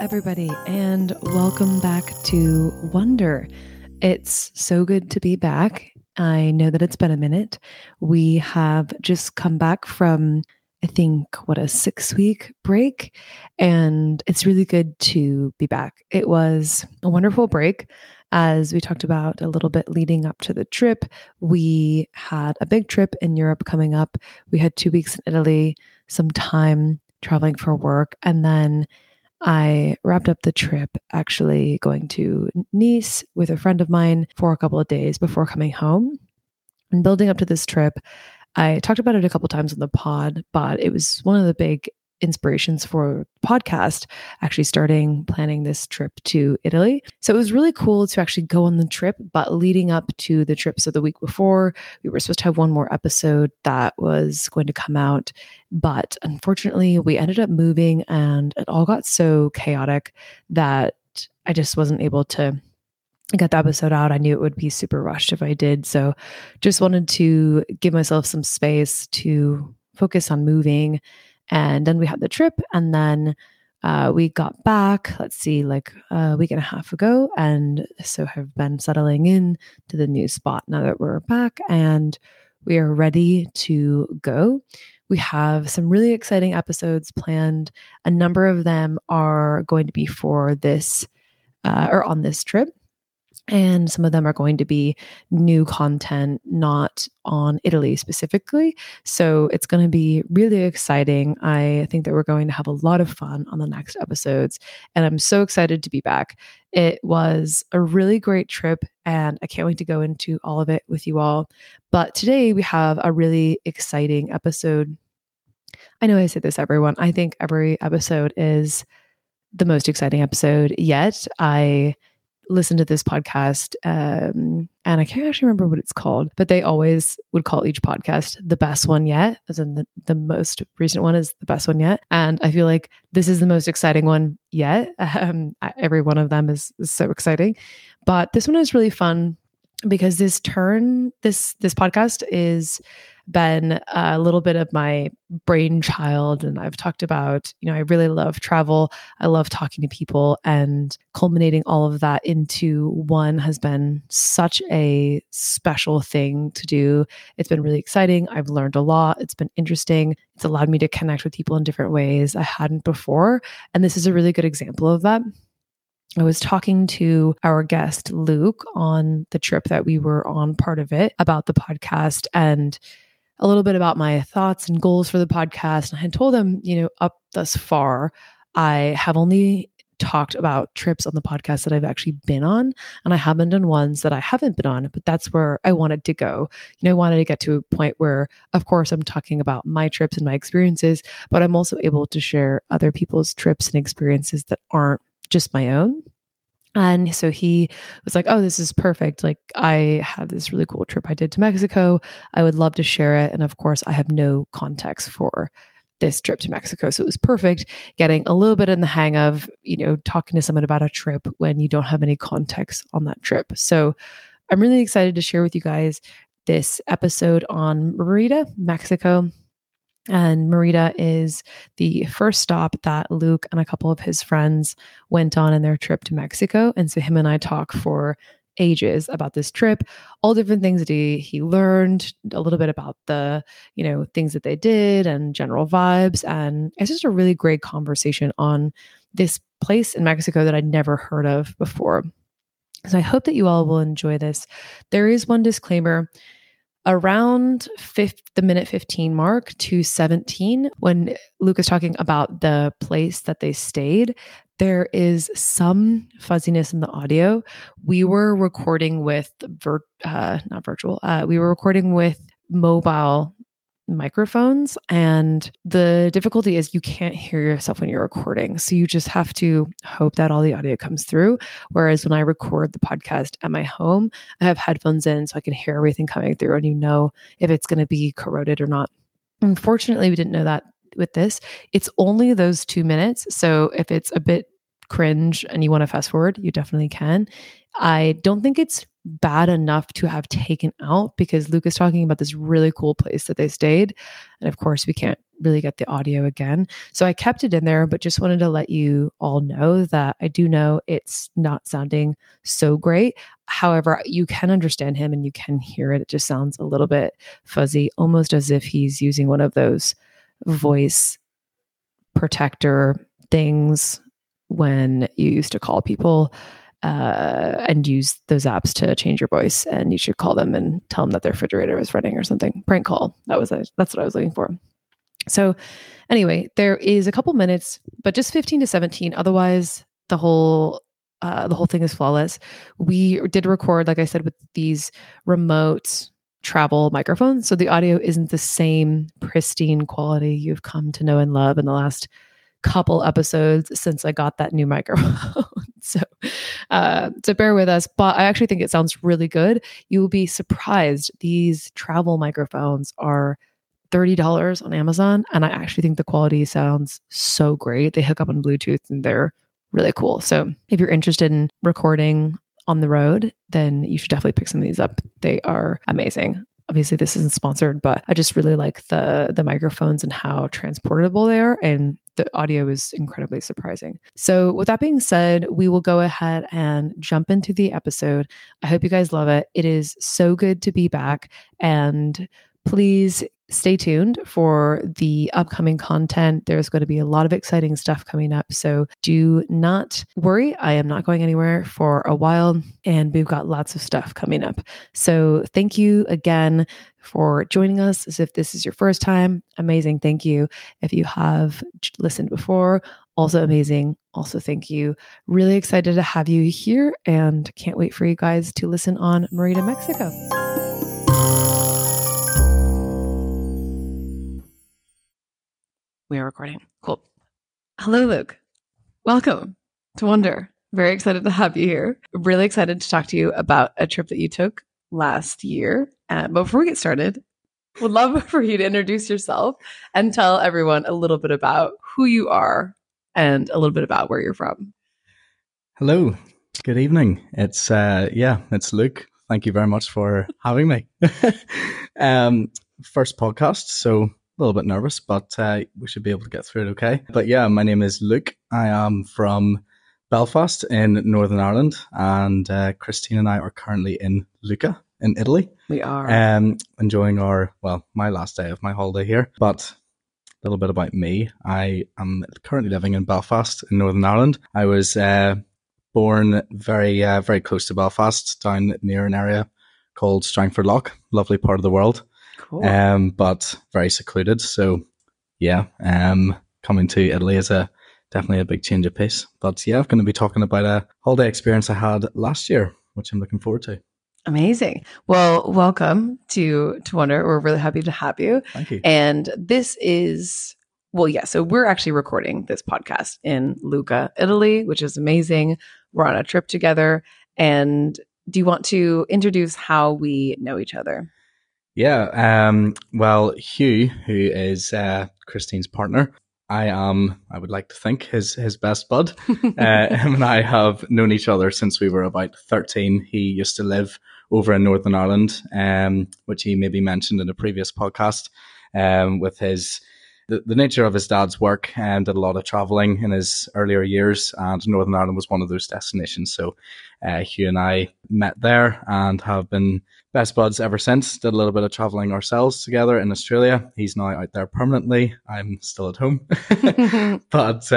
everybody, and welcome back to Wonder. It's so good to be back. I know that it's been a minute. We have just come back from, I think, a 6-week break, and it's really good to be back. It was a wonderful break. As we talked about a little bit leading up to the trip, we had a big trip in Europe coming up. We had 2 weeks in Italy, some time traveling for work, and then I wrapped up the trip actually going to Nice with a friend of mine for a couple of days before coming home. And building up to this trip, I talked about it a couple times on the pod, but it was one of the big inspirations for the podcast, actually starting planning this trip to Italy. So it was really cool to actually go on the trip, but leading up to the trip, so the week before, we were supposed to have one more episode that was going to come out, but unfortunately we ended up moving and it all got so chaotic that I just wasn't able to get the episode out. I knew it would be super rushed if I did. So just wanted to give myself some space to focus on moving. And then we had the trip, and then we got back, like a week and a half ago. And so have been settling in to the new spot now that we're back and we are ready to go. We have some really exciting episodes planned. A number of them are going to be for this or on this trip. And some of them are going to be new content, not on Italy specifically. So it's going to be really exciting. I think that we're going to have a lot of fun on the next episodes. And I'm so excited to be back. It was a really great trip, and I can't wait to go into all of it with you all. But today we have a really exciting episode. I know I say this, everyone. I think every episode is the most exciting episode yet. I listen to this podcast, and I can't actually remember what it's called, but they always would call each podcast the best one yet, as in the most recent one is the best one yet. And I feel like this is the most exciting one yet. Every one of them is so exciting, but this one is really fun because this podcast is been a little bit of my brainchild. And I've talked about, I really love travel. I love talking to people, and culminating all of that into one has been such a special thing to do. It's been really exciting. I've learned a lot. It's been interesting. It's allowed me to connect with people in different ways I hadn't before. And this is a really good example of that. I was talking to our guest, Luke, on the trip that we were on, part of it, about the podcast and a little bit about my thoughts and goals for the podcast. And I had told him, up thus far, I have only talked about trips on the podcast that I've actually been on, and I haven't done ones that I haven't been on, but that's where I wanted to go. I wanted to get to a point where, of course, I'm talking about my trips and my experiences, but I'm also able to share other people's trips and experiences that aren't just my own. And so he was like, oh, this is perfect. Like, I have this really cool trip I did to Mexico. I would love to share it. And of course, I have no context for this trip to Mexico. So it was perfect getting a little bit in the hang of, talking to someone about a trip when you don't have any context on that trip. So I'm really excited to share with you guys this episode on Mérida, Mexico. And Mérida is the first stop that Luke and a couple of his friends went on their trip to Mexico. And so him and I talk for ages about this trip, all different things that he learned, a little bit about the, things that they did and general vibes. And it's just a really great conversation on this place in Mexico that I'd never heard of before. So I hope that you all will enjoy this. There is one disclaimer. Around the minute 15 mark to 17, when Luke is talking about the place that they stayed, there is some fuzziness in the audio. We were recording with we were recording with mobile microphones, and the difficulty is you can't hear yourself when you're recording. So you just have to hope that all the audio comes through. Whereas when I record the podcast at my home, I have headphones in so I can hear everything coming through, and if it's going to be corroded or not. Unfortunately, we didn't know that with this. It's only those 2 minutes. So if it's a bit cringe and you want to fast forward, you definitely can. I don't think it's bad enough to have taken out because Luke is talking about this really cool place that they stayed. And of course we can't really get the audio again. So I kept it in there, but just wanted to let you all know that I do know it's not sounding so great. However, you can understand him and you can hear it. It just sounds a little bit fuzzy, almost as if he's using one of those voice protector things when you used to call people and use those apps to change your voice, and you should call them and tell them that their refrigerator was running or something. Prank call. That's what I was looking for. So anyway, there is a couple minutes, but just 15 to 17. Otherwise, the whole thing is flawless. We did record, like I said, with these remote travel microphones. So the audio isn't the same pristine quality you've come to know and love in the last couple episodes since I got that new microphone. So bear with us, but I actually think it sounds really good. You will be surprised. These travel microphones are $30 on Amazon, and I actually think the quality sounds so great. They hook up on Bluetooth and they're really cool. So if you're interested in recording on the road, then you should definitely pick some of these up. They are amazing. Obviously, this isn't sponsored, but I just really like the microphones and how transportable they are, and the audio is incredibly surprising. So with that being said, we will go ahead and jump into the episode. I hope you guys love it. It is so good to be back, and please stay tuned for the upcoming content. There's going to be a lot of exciting stuff coming up. So do not worry. I am not going anywhere for a while, and we've got lots of stuff coming up. So thank you again for joining us. As if this is your first time, amazing. Thank you. If you have listened before, also amazing. Also, thank you. Really excited to have you here, and can't wait for you guys to listen on Mérida, Mexico. We are recording. Cool. Hello, Luke. Welcome to Wonder. Very excited to have you here. Really excited to talk to you about a trip that you took last year. Before we get started, would love for you to introduce yourself and tell everyone a little bit about who you are and a little bit about where you're from. Hello. Good evening. It's Luke. Thank you very much for having me. First podcast, so a little bit nervous, but we should be able to get through it okay. But yeah, my name is Luke. I am from Belfast in Northern Ireland, and Christine and I are currently in Lucca in Italy. We are enjoying my last day of my holiday here. But a little bit about me. I am currently living in Belfast in Northern Ireland. I was born very, very close to Belfast, down near an area called Strangford Lough. Lovely part of the world. Cool. But very secluded. So yeah, coming to Italy is definitely a big change of pace. But yeah, I'm going to be talking about a holiday experience I had last year, which I'm looking forward to. Amazing. Well, welcome to Wonder. We're really happy to have you. Thank you. And this is... Well, yeah, so we're actually recording this podcast in Lucca, Italy, which is amazing. We're on a trip together. And do you want to introduce how we know each other? Yeah, well, Hugh, who is Christine's partner, I am, I would like to think, his best bud. Him and I have known each other since we were about 13. He used to live over in Northern Ireland, which he maybe mentioned in a previous podcast, with his... The nature of his dad's work, and did a lot of traveling in his earlier years, and Northern Ireland was one of those destinations. So Hugh and I met there and have been best buds ever since. Did a little bit of traveling ourselves together in Australia. He's now out there permanently. I'm still at home. But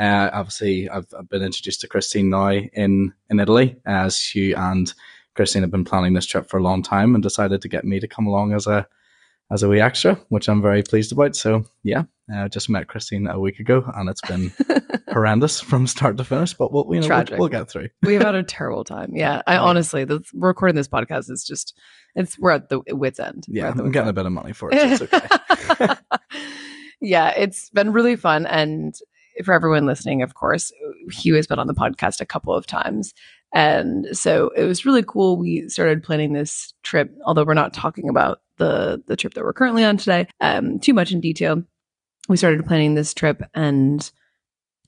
obviously I've been introduced to Christine now in Italy, as Hugh and Christine have been planning this trip for a long time and decided to get me to come along as a wee extra, which I'm very pleased about. So yeah, I just met Christine a week ago, and it's been horrendous from start to finish, but we'll get through. We've had a terrible time. Yeah. I honestly, recording this podcast is just, we're at the wit's end. Yeah. I'm getting a bit of money for it, so it's okay. Yeah. It's been really fun. And for everyone listening, of course, Hugh has been on the podcast a couple of times. And so it was really cool. We started planning this trip, although we're not talking about the trip that we're currently on today too much in detail. We started planning this trip, and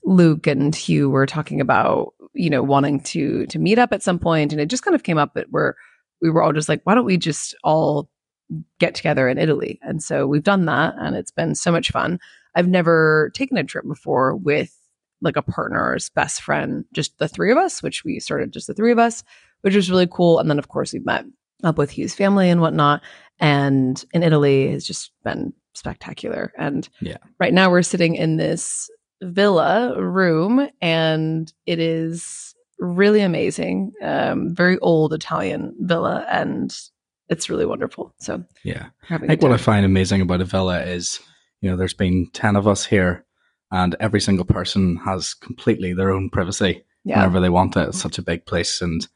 Luke and Hugh were talking about, wanting to meet up at some point. And it just kind of came up that we were all just like, why don't we just all get together in Italy. And so we've done that and it's been so much fun. I've never taken a trip before with like a partner's best friend, just the three of us, which we started just the three of us, which was really cool. And then of course we've met up with Hugh's family and whatnot. And in Italy has just been spectacular. And yeah, right now we're sitting in this villa room and it is really amazing. Very old Italian villa and it's really wonderful. So yeah, I think what I find amazing about a villa is, you know, there's been 10 of us here and every single person has completely their own privacy whenever they want it. It's such a big place and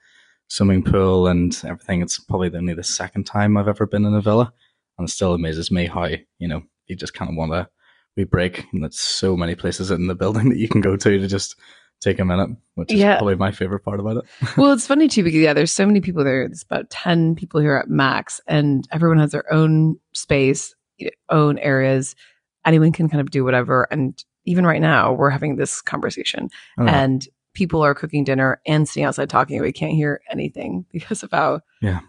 swimming pool and everything. It's probably only the second time I've ever been in a villa. And it still amazes me how, you know, you just kind of want a wee break. And there's so many places in the building that you can go to just take a minute, which is probably my favorite part about it. Well, it's funny too, because there's so many people there. There's about 10 people here at max and everyone has their own space, own areas. Anyone can kind of do whatever. And even right now we're having this conversation and people are cooking dinner and sitting outside talking. We can't hear anything because of how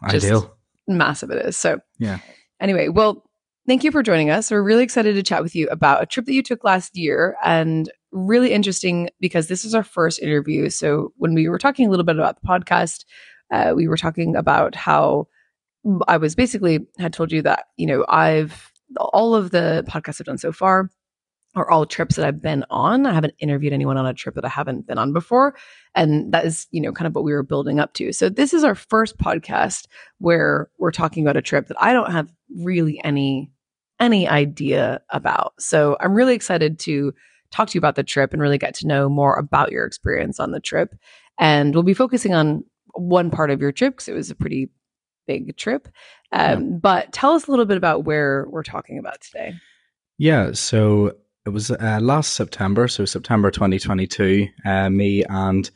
ideal massive it is. So yeah. Anyway, well, thank you for joining us. We're really excited to chat with you about a trip that you took last year, and really interesting because this is our first interview. So when we were talking a little bit about the podcast, we were talking about how I was basically had told you that, you know, all of the podcasts I've done so far are all trips that I've been on. I haven't interviewed anyone on a trip that I haven't been on before. And that is, you know, kind of what we were building up to. So this is our first podcast where we're talking about a trip that I don't have really any idea about. So I'm really excited to talk to you about the trip and really get to know more about your experience on the trip. And we'll be focusing on one part of your trip because it was a pretty big trip. But tell us a little bit about where we're talking about today. Yeah, so it was last September, so September 2022, me and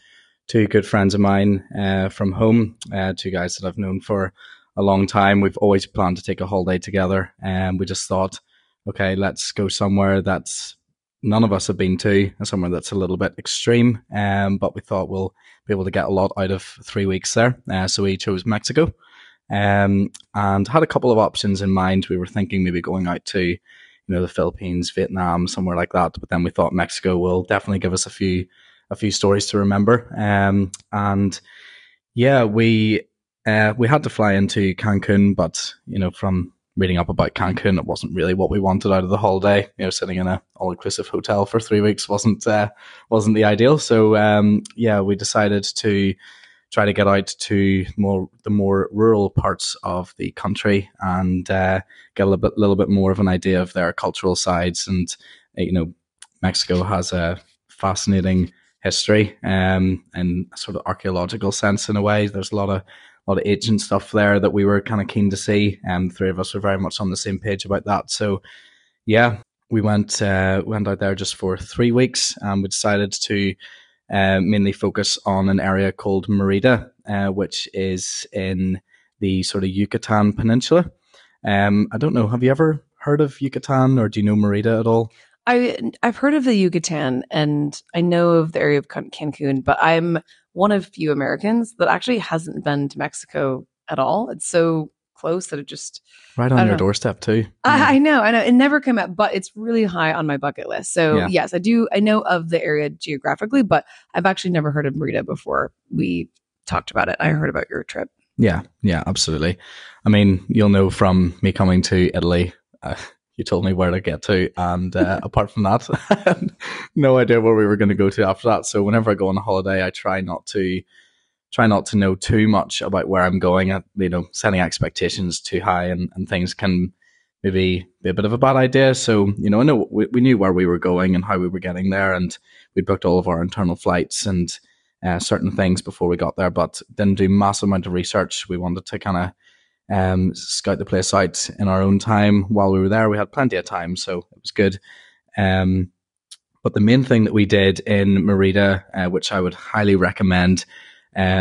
two good friends of mine from home, two guys that I've known for a long time. We've always planned to take a holiday together, and we just thought, okay, let's go somewhere that's none of us have been to, somewhere that's a little bit extreme, but we thought we'll be able to get a lot out of 3 weeks there. So we chose Mexico, and had a couple of options in mind. We were thinking maybe going out to, you know, the Philippines, Vietnam, somewhere like that. But then we thought Mexico will definitely give us a few stories to remember. And yeah, we had to fly into Cancun, but you know, from reading up about Cancun, it wasn't really what we wanted out of the holiday. You know, sitting in an all-inclusive hotel for 3 weeks wasn't the ideal. So yeah, we decided to try to get out to the more rural parts of the country and get a little bit more of an idea of their cultural sides. And you know, Mexico has a fascinating history and sort of archaeological sense in a way. There's a lot of ancient stuff there that we were kind of keen to see, and the three of us were very much on the same page about that. So yeah, we went out there just for 3 weeks, and we decided to mainly focus on an area called Mérida, which is in the sort of Yucatan Peninsula. I don't know, have you ever heard of Yucatan, or do you know Mérida at all? I've heard of the Yucatan, and I know of the area of Cancun, but I'm one of few Americans that actually hasn't been to Mexico at all. It's so close that it just... Right on your doorstep too. I know. It never came up, but it's really high on my bucket list. So yeah. Yes, I know of the area geographically, but I've actually never heard of Mérida before we talked about it. I heard about your trip. Yeah, absolutely. I mean, you'll know from me coming to Italy... you told me where to get to, and apart from that, no idea where we were going to go to after that. So whenever I go on a holiday, I try not to know too much about where I'm going. You know, setting expectations too high and things can maybe be a bit of a bad idea. So you know, I know we knew where we were going and how we were getting there, and we booked all of our internal flights and certain things before we got there, but didn't do massive amount of research. We wanted to kind of scout the place out in our own time. While we were there, we had plenty of time, so it was good. But the main thing that we did in Mérida, which I would highly recommend, I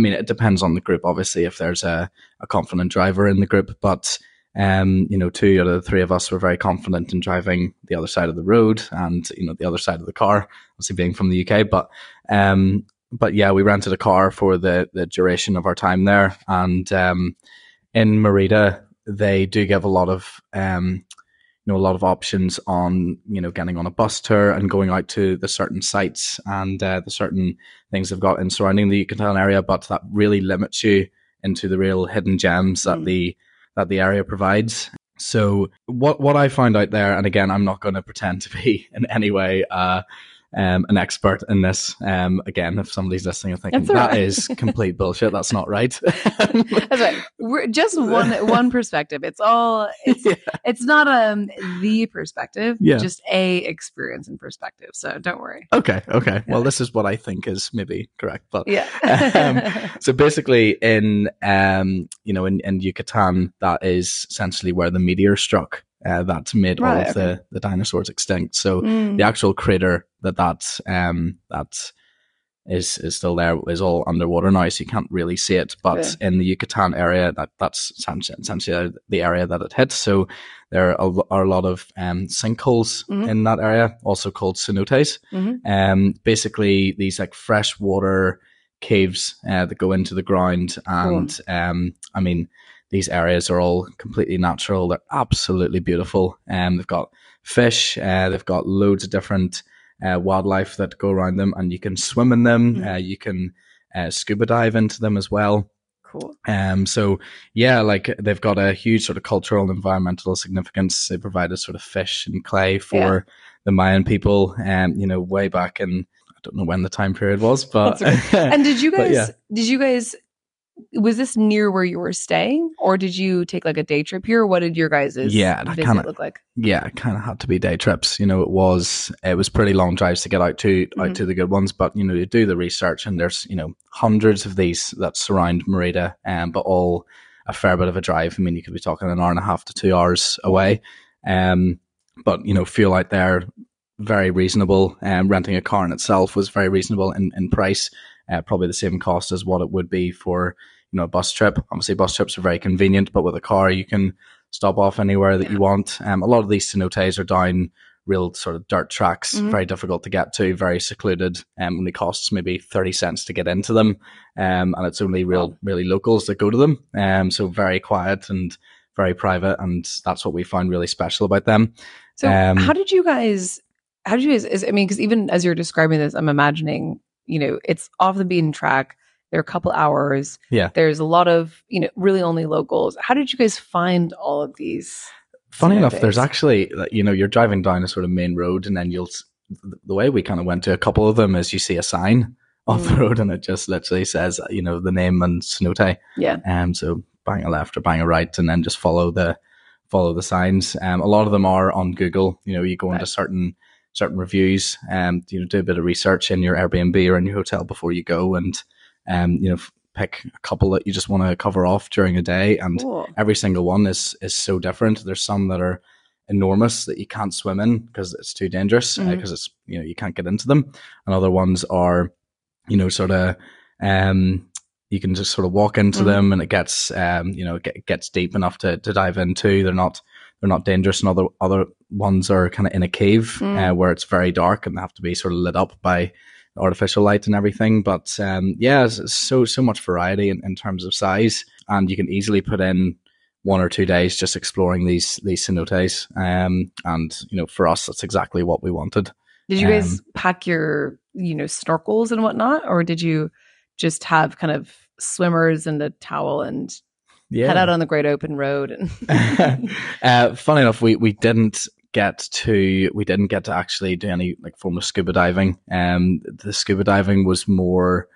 mean, it depends on the group, obviously, if there's a confident driver in the group, but you know, two out of the three of us were very confident in driving the other side of the road and, you know, the other side of the car, obviously being from the UK, but yeah, we rented a car for the duration of our time there. And in Mérida, they do give a lot of, a lot of options on, getting on a bus tour and going out to the certain sites and the certain things they've got in surrounding the Yucatan area. But that really limits you into the real hidden gems that the area provides. So what I found out there, and again, I'm not going to pretend to be in any way an expert in this. Again, if somebody's listening and thinking that is complete bullshit, that's not right. That's right. We're just one perspective. It's not the perspective, just a experience and perspective. So don't worry. Okay. Well, this is what I think is maybe correct, but so basically, in Yucatan, that is essentially where the meteor struck. That's made all of the dinosaurs extinct. So the actual crater that is still there is all underwater now, so you can't really see it. But in the Yucatan area, that's essentially the area that it hit. So there are a lot of sinkholes in that area, also called cenotes. Basically, these like freshwater caves that go into the ground, and these areas are all completely natural. They're absolutely beautiful. They've got fish. They've got loads of different wildlife that go around them, and you can swim in them. You can scuba dive into them as well. Cool. They've got a huge sort of cultural and environmental significance. They provided sort of fish and clay for the Mayan people, way back in, I don't know when the time period was, but. And did you guys? Was this near where you were staying, or did you take like a day trip here? What did your guys' visit look like? Yeah, it kind of had to be day trips. It was pretty long drives to get out to the good ones, but you do the research, and there's hundreds of these that surround Mérida, but all a fair bit of a drive. I mean, you could be talking an hour and a half to 2 hours away, but fuel out there very reasonable, and renting a car in itself was very reasonable in price. Probably the same cost as what it would be for a bus trip. Obviously, bus trips are very convenient, but with a car, you can stop off anywhere that you want. A lot of these cenotes are down real sort of dirt tracks, very difficult to get to, very secluded, and only costs maybe 30 cents to get into them. And it's only really locals that go to them. So very quiet and very private, and that's what we find really special about them. So because even as you're describing this, I'm imagining it's off the beaten track. There are a couple hours. Yeah. There's a lot of, really only locals. How did you guys find all of these? Funny enough, there's actually, you're driving down a sort of main road, and then the way we kind of went to a couple of them is you see a sign off the road, and it just literally says, the name and cenote. Yeah. So bang a left or bang a right, and then just follow the signs. A lot of them are on Google. You go into certain reviews, and do a bit of research in your Airbnb or in your hotel before you go, and pick a couple that you just want to cover off during a day. And every single one is so different. There's some that are enormous that you can't swim in because it's too dangerous, because it's you can't get into them. And other ones are you can just sort of walk into them, and it gets gets deep enough to dive into. They're not dangerous, and other ones are kind of in a cave where it's very dark, and they have to be sort of lit up by artificial light and everything. But it's so much variety in terms of size, and you can easily put in 1 or 2 days just exploring these cenotes. For us, that's exactly what we wanted. Did you guys pack your snorkels and whatnot, or did you just have kind of swimmers and a towel and? Yeah. Head out on the great open road. And funny enough, we didn't get to actually do any like form of scuba diving. The scuba diving was more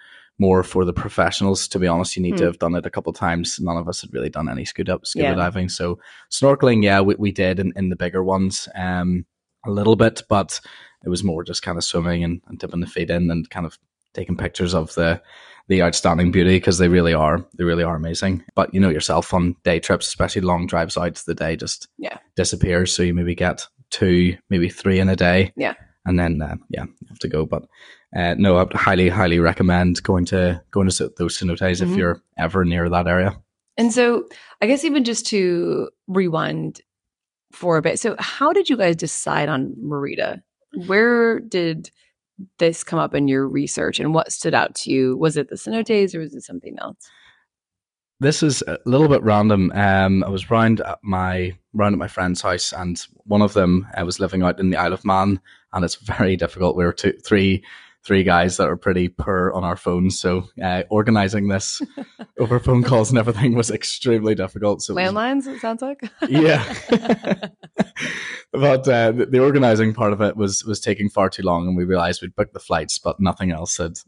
for the professionals. To be honest, you need to have done it a couple of times. None of us had really done any scuba diving. So snorkeling, we did in the bigger ones a little bit, but it was more just kind of swimming and dipping the feet in and kind of taking pictures of the outstanding beauty, because they really are amazing. But yourself on day trips, especially long drives out, the day just disappears. So you maybe get 2, maybe 3 in a day, and then you have to go. But no, I would highly recommend going to those cenotes if you're ever near that area. And so I guess even just to rewind for a bit, so how did you guys decide on Mérida? Where did this come up in your research, and what stood out to you? Was it the cenotes, or was it something else? This is a little bit random. I was round at my friend's house, and one of them was living out in the Isle of Man, and it's very difficult. We were three guys that are pretty poor on our phones, so organizing this over phone calls and everything was extremely difficult. So landlines, it sounds like. Yeah. But the organizing part of it was taking far too long, and we realized we'd booked the flights, but nothing else had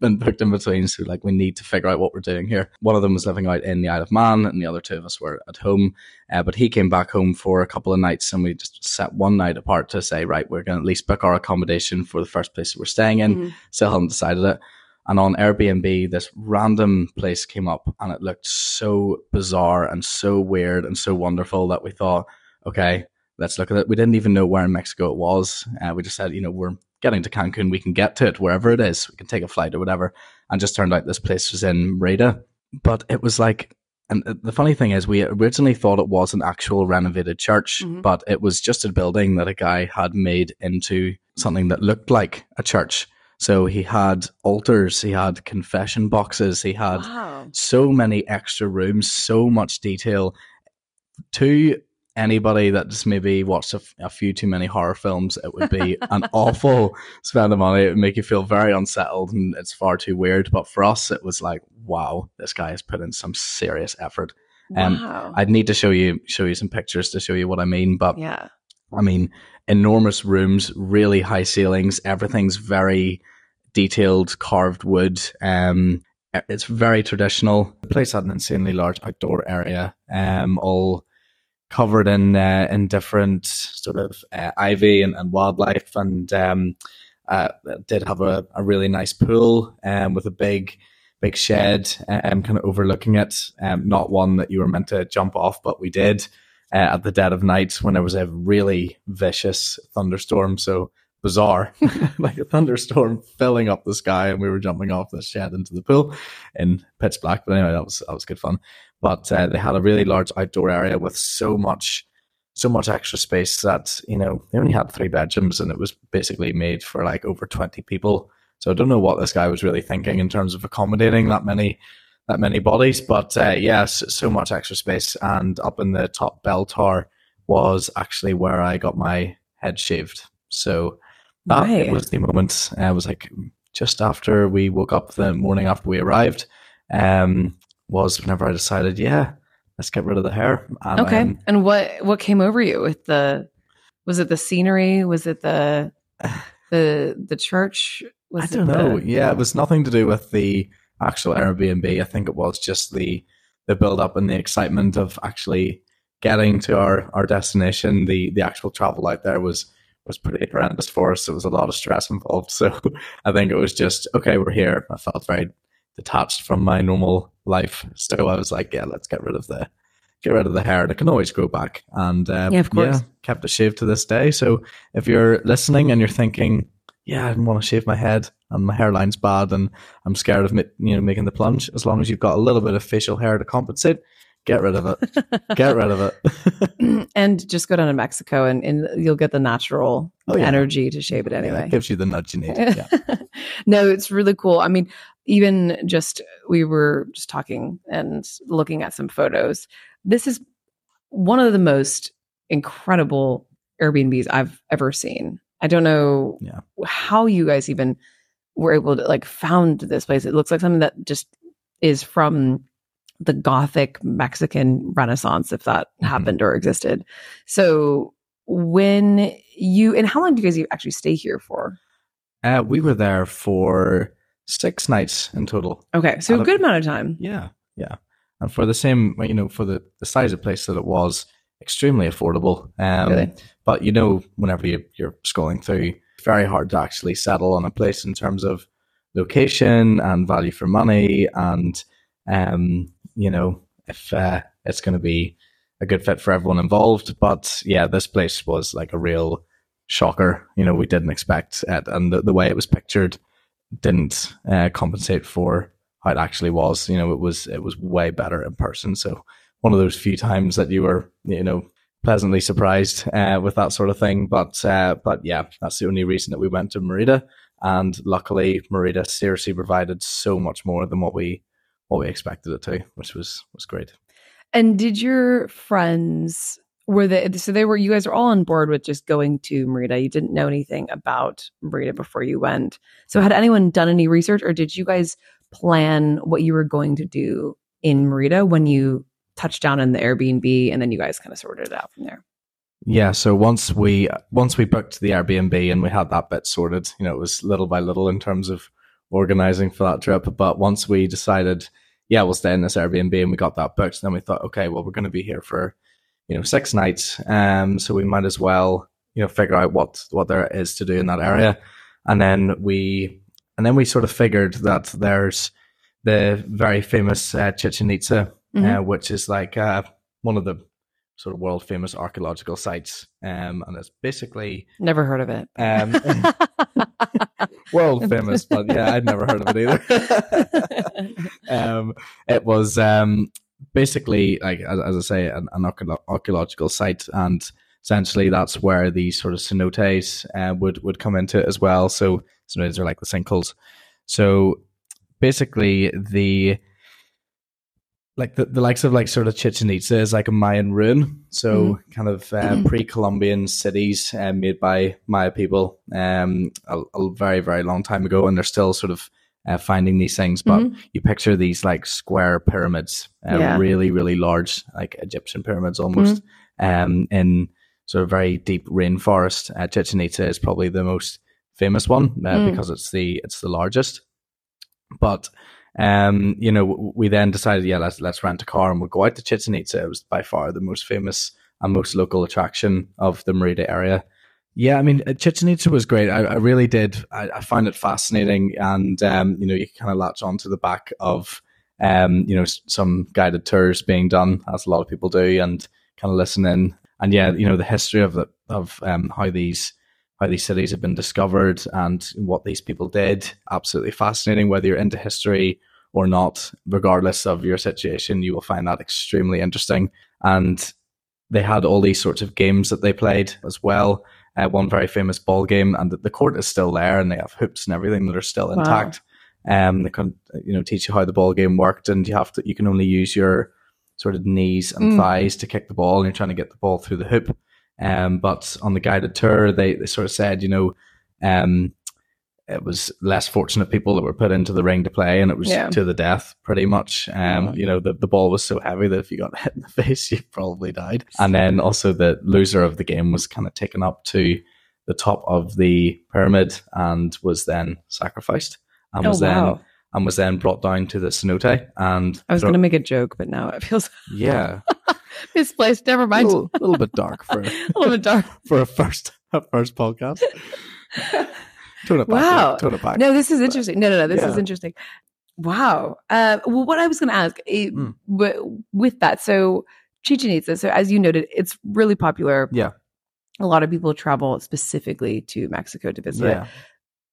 been booked in between. So we need to figure out what we're doing here. One of them was living out in the Isle of Man, and the other two of us were at home. But he came back home for a couple of nights, and we just set one night apart to say, right, we're going to at least book our accommodation for the first place that we're staying in. Mm-hmm. Still haven't decided it. And on Airbnb, this random place came up, and it looked so bizarre and so weird and so wonderful that we thought, okay, let's look at it. We didn't even know where in Mexico it was. We just said, we're getting to Cancun. We can get to it wherever it is. We can take a flight or whatever. And just turned out this place was in Mérida. But it was and the funny thing is, we originally thought it was an actual renovated church, mm-hmm. but it was just a building that a guy had made into something that looked like a church. So he had altars, he had confession boxes, he had so many extra rooms, so much detail. To anybody that just maybe watched a few too many horror films, it would be an awful spend of money. It would make you feel very unsettled, and it's far too weird. But for us, it was like, wow, this guy has put in some serious effort. Wow. I'd need to show you some pictures to show you what I mean. But yeah, I mean, enormous rooms, really high ceilings. Everything's very detailed, carved wood. It's very traditional. The place had an insanely large outdoor area, all covered in different sort of ivy and wildlife, and did have a really nice pool with a big shed kind of overlooking it. Not one that you were meant to jump off, but we did at the dead of night when there was a really vicious thunderstorm. So bizarre, like a thunderstorm filling up the sky, and we were jumping off the shed into the pool in pitch black. But anyway, that was good fun. But they had a really large outdoor area with so much extra space that, they only had 3 bedrooms, and it was basically made for over 20 people. So I don't know what this guy was really thinking in terms of accommodating that many bodies. But yes, so much extra space. And up in the top bell tower was actually where I got my head shaved. So that right. was the moment. I was just after we woke up the morning after we arrived. Was whenever I decided, let's get rid of the hair. And, okay. And what came over you with was it the scenery? Was it the church? Was I don't know. It was nothing to do with the actual Airbnb. I think it was just the build up and the excitement of actually getting to our destination. The actual travel out there was pretty horrendous for us. There was a lot of stress involved. So I think it was just, okay, we're here. I felt very detached from my normal life, so I was like, let's get rid of the hair, and it can always grow back. And of course, kept it shaved to this day. So if you're listening and you're thinking, I didn't want to shave my head and my hairline's bad and I'm scared of making the plunge, as long as you've got a little bit of facial hair to compensate, get rid of it. Get rid of it. And just go down to Mexico and you'll get the natural energy to shave it anyway. It gives you the nudge you need. Yeah. No, it's really cool. I mean, even just, we were just talking and looking at some photos. This is one of the most incredible Airbnbs I've ever seen. I don't know how you guys even were able to found this place. It looks like something that just is from the Gothic Mexican Renaissance, if that mm-hmm. happened or existed. So how long did you guys actually stay here for? We were there for 6 nights in total. Okay. So a good amount of time. Yeah. Yeah. And for the same, for the size of place that it was, extremely affordable. Really? But whenever you're scrolling through, very hard to actually settle on a place in terms of location and value for money, and if it's going to be a good fit for everyone involved. But this place was a real shocker. We didn't expect it, and the way it was pictured didn't compensate for how it actually was. It was way better in person. So one of those few times that you were pleasantly surprised with that sort of thing. But that's the only reason that we went to Mérida, and luckily Mérida seriously provided so much more than what we what we expected it to, which was great. And did your friends, you guys were all on board with just going to Mérida? You didn't know anything about Mérida before you went. So had anyone done any research, or did you guys plan what you were going to do in Mérida when you touched down in the Airbnb, and then you guys kind of sorted it out from there? Yeah, so once we booked the Airbnb and we had that bit sorted, you know, it was little by little in terms of organizing for that trip. But once we decided, yeah, we'll stay in this Airbnb, and we got that booked, then we thought, okay, well, we're going to be here for, you know, 6 nights, so we might as well, you know, figure out what there is to do in that area. And then we sort of figured that there's the very famous Chichén Itzá, mm-hmm. Which is like one of the sort of world famous archaeological sites, and it's basically never heard of it. World famous, but yeah, I'd never heard of it either. It was basically, like as I say, an archaeological site, and essentially that's where these sort of cenotes would come into it as well. So cenotes are like the sinkholes. So basically the likes of like sort of Chichén Itzá is like a Mayan ruin, so mm-hmm. kind of pre-Columbian cities made by Maya people a very, very long time ago, and they're still sort of finding these things. But mm-hmm. you picture these like square pyramids, really, really large, like Egyptian pyramids almost, mm-hmm. In sort of very deep rainforest. Chichén Itzá is probably the most famous one because it's the largest, but. You know, we then decided, yeah, let's rent a car and we'll go out to Chichén Itzá. It was by far the most famous and most local attraction of the Mérida area. Yeah, I mean, Chichén Itzá was great. I really did. I found it fascinating, and you know, you kind of latch onto the back of you know, some guided tours being done, as a lot of people do, and kind of listen in. And yeah, you know, the history of how these cities have been discovered and what these people did. Absolutely fascinating. Whether you're into history or not, regardless of your situation, you will find that extremely interesting. And they had all these sorts of games that they played as well. One very famous ball game, and the court is still there, and they have hoops and everything that are still intact. Wow. They can, you know, teach you how the ball game worked, and you can only use your sort of knees and thighs to kick the ball, and you're trying to get the ball through the hoop. But on the guided tour, they sort of said, you know, it was less fortunate people that were put into the ring to play, and it was to the death pretty much. You know, the ball was so heavy that if you got hit in the face, you probably died. And then also the loser of the game was kind of taken up to the top of the pyramid and was then sacrificed, and was then brought down to the cenote. And I was going to make a joke, but now it feels misplaced. Never mind. A little bit dark for for a first podcast. Tone it back. Wow. Tone it back. No, this is interesting. No. This is interesting. Wow. Well, what I was going to ask with that. So Chichén Itzá. So as you noted, it's really popular. Yeah. A lot of people travel specifically to Mexico to visit. Yeah.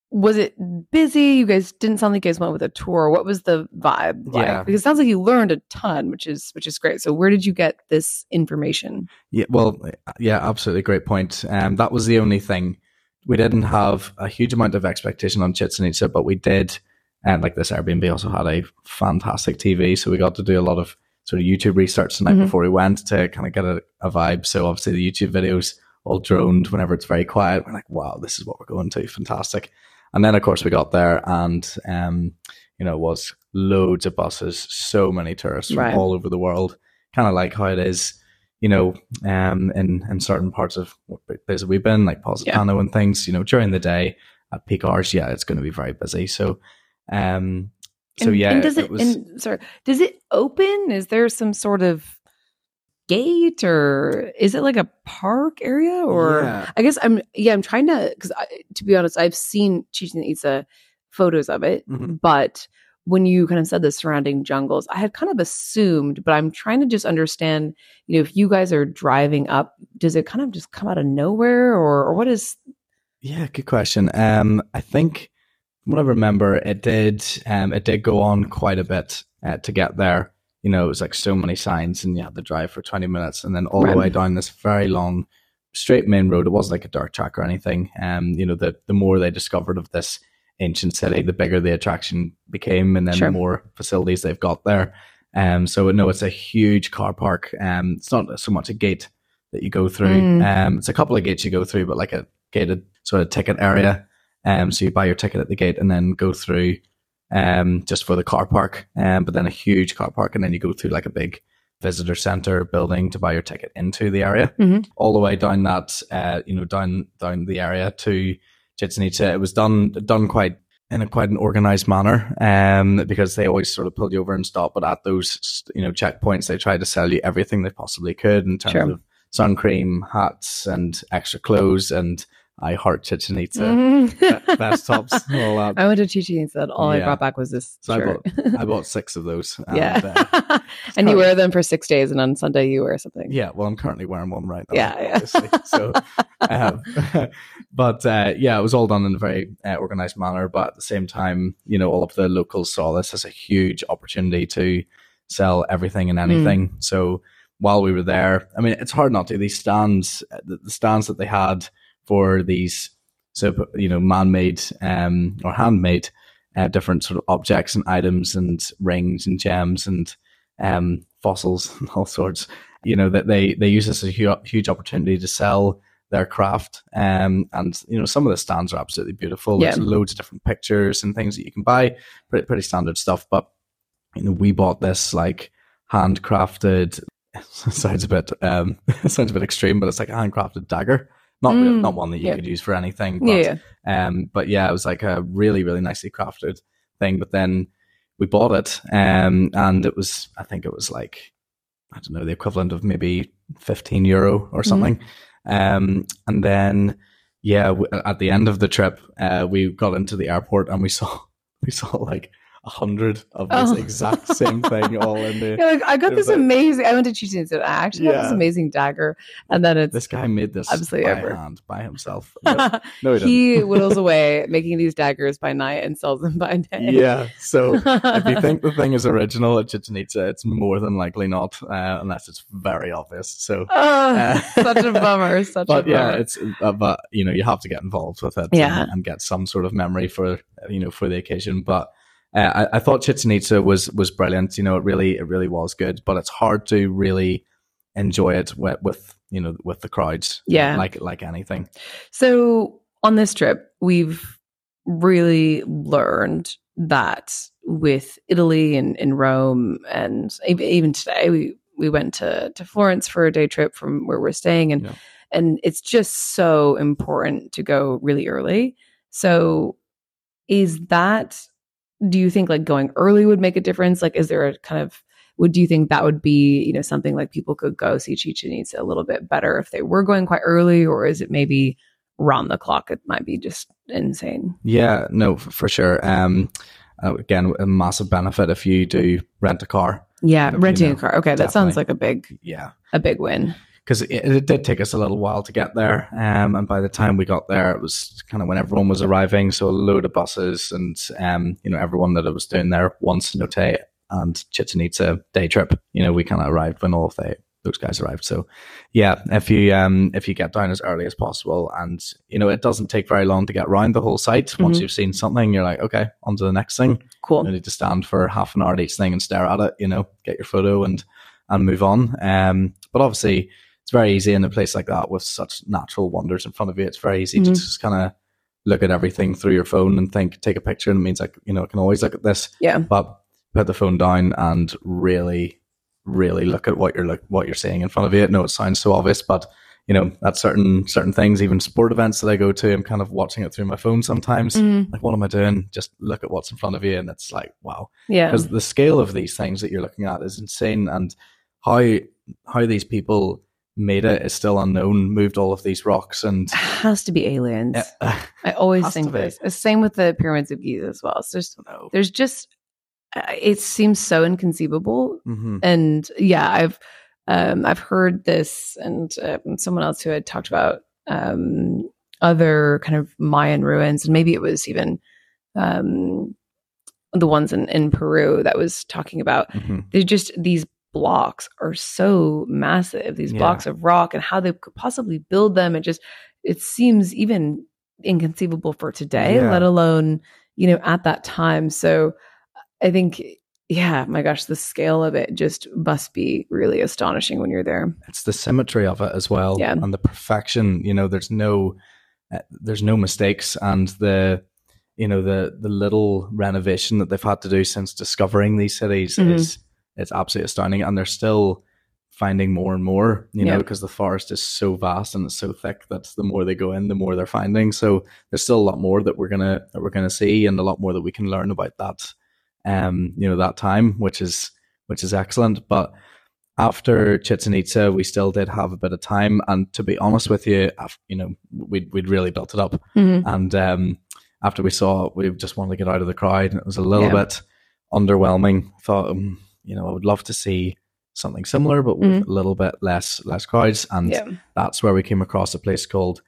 Was it busy? You guys didn't sound like you guys went with a tour. What was the vibe like? Yeah. Because it sounds like you learned a ton, which is great. So where did you get this information? Yeah, well, yeah, absolutely. Great point. That was the only thing. We didn't have a huge amount of expectation on Chichén Itzá, but we did. And like this Airbnb also had a fantastic TV. So we got to do a lot of sort of YouTube research the night before we went to kind of get a vibe. So obviously the YouTube videos all droned whenever it's very quiet. We're like, wow, this is what we're going to. Fantastic. And then, of course, we got there, and you know, it was loads of buses, so many tourists from all over the world. Kind of like how it is, you know, in certain parts of places we've been, like Positano and things. You know, during the day at peak hours, it's going to be very busy. So, does it open? Is there some sort of gate, or is it like a park area? Or I guess I'm trying to, because to be honest, I've seen Chichén Itzá photos of it, but when you kind of said the surrounding jungles, I had kind of assumed, but I'm trying to just understand, you know, if you guys are driving up, does it kind of just come out of nowhere, or what is? Yeah, good question. I think what I remember, it did go on quite a bit to get there. You know, it was like so many signs, and you had to drive for 20 minutes and then all the way down this very long straight main road. It wasn't like a dirt track or anything. You know, the more they discovered of this ancient city, the bigger the attraction became, and then the more facilities they've got there. So no, it's a huge car park. It's not so much a gate that you go through. It's a couple of gates you go through, but like a gated sort of ticket area. So you buy your ticket at the gate and then go through just for the car park. But then a huge car park, and then you go through like a big visitor center building to buy your ticket into the area. All the way down that, down the area to Chichén Itzá. It was done quite in a quite an organized manner, because they always sort of pull you over and stop. But at those, checkpoints, they try to sell you everything they possibly could in terms of sun cream, hats, and extra clothes, and I heart Chichén Itzá vest tops. All that. I went to Chichén Itzá. All I brought back was this shirt. I bought six of those. And you wear them for 6 days, and on Sunday you wear something. Yeah, well, I'm currently wearing one right now. So, it was all done in a very organized manner. But at the same time, all of the locals saw this as a huge opportunity to sell everything and anything. So while we were there, I mean, it's hard not to. These stands, the stands that they had for these, man-made or handmade different sort of objects and items and rings and gems and fossils and all sorts, that they use this as a huge opportunity to sell their craft. And some of the stands are absolutely beautiful. Yeah. There's loads of different pictures and things that you can buy, pretty standard stuff. But, we bought this like handcrafted, sounds a bit extreme, but it's like a handcrafted dagger. Not one that you could use for anything, but it was like a really, really nicely crafted thing. But then we bought it, and it was, I think it was like, I don't know, the equivalent of maybe €15 or something. And then, at the end of the trip, we got into the airport and we saw like 100 of this exact same thing all in there. I got this amazing. I went to Chichén Itzá. I actually got this amazing dagger, and then this guy made this hand by himself. No, he whittles away making these daggers by night and sells them by day. Yeah, so if you think the thing is original at Chichén Itzá, it's more than likely not, unless it's very obvious. So such a bummer. But it's you have to get involved with it and get some sort of memory for the occasion, but. I thought Chichén Itzá was brilliant. It really was good, but it's hard to really enjoy it with the crowds. Yeah, like anything. So on this trip, we've really learned that with Italy and in Rome, and even today, we went to Florence for a day trip from where we're staying, and it's just so important to go really early. So is that? Do you think like going early would make a difference? Like, is there a kind of, do you think that would be, something like people could go see Chichén Itzá a little bit better if they were going quite early, or is it maybe round the clock? It might be just insane. Yeah, no, for sure. Again, a massive benefit if you do rent a car. Yeah, renting a car. Okay, definitely. That sounds like a big win. Because it did take us a little while to get there. And by the time we got there, it was kind of when everyone was arriving. So a load of buses and, everyone that I was doing there, Cenotes and Chichén Itzá day trip. We kind of arrived when all of those guys arrived. So yeah, if you get down as early as possible, and, it doesn't take very long to get around the whole site. Once you've seen something, you're like, okay, on to the next thing. Cool. You need to stand for half an hour at each thing and stare at it, get your photo and move on. But obviously, it's very easy in a place like that with such natural wonders in front of you. It's very easy to just kind of look at everything through your phone and take a picture. And it means like, I can always look at this. Yeah. But put the phone down and really, really look at what you're seeing in front of you. No, it sounds so obvious, but at certain things, even sport events that I go to, I'm kind of watching it through my phone sometimes. Like, what am I doing? Just look at what's in front of you, and it's like, wow. Yeah. Because the scale of these things that you're looking at is insane, and how these people made it is still unknown, moved all of these rocks, and it has to be aliens. I always think this. It's the same with the pyramids of Giza as well. So there's just, it seems so inconceivable. And yeah, I've heard this, and someone else who had talked about other kind of Mayan ruins, and maybe it was even the ones in Peru that was talking about. They're just, these blocks are so massive, these blocks of rock, and how they could possibly build them. It seems even inconceivable for today, let alone, at that time. So I think, yeah, my gosh, the scale of it just must be really astonishing when you're there. It's the symmetry of it as well, yeah, and the perfection. You know, there's no mistakes, and the little renovation that they've had to do since discovering these cities is it's absolutely astounding, and they're still finding more and more, because the forest is so vast and it's so thick that the more they go in, the more they're finding. So there's still a lot more that we're gonna see, and a lot more that we can learn about that that time, which is excellent. But after Chichén Itzá, we still did have a bit of time, and to be honest with you, we'd really built it up, and after we saw it, we just wanted to get out of the crowd, and it was a little bit underwhelming. Thought, I would love to see something similar, but with a little bit less crowds. And that's where we came across a place called,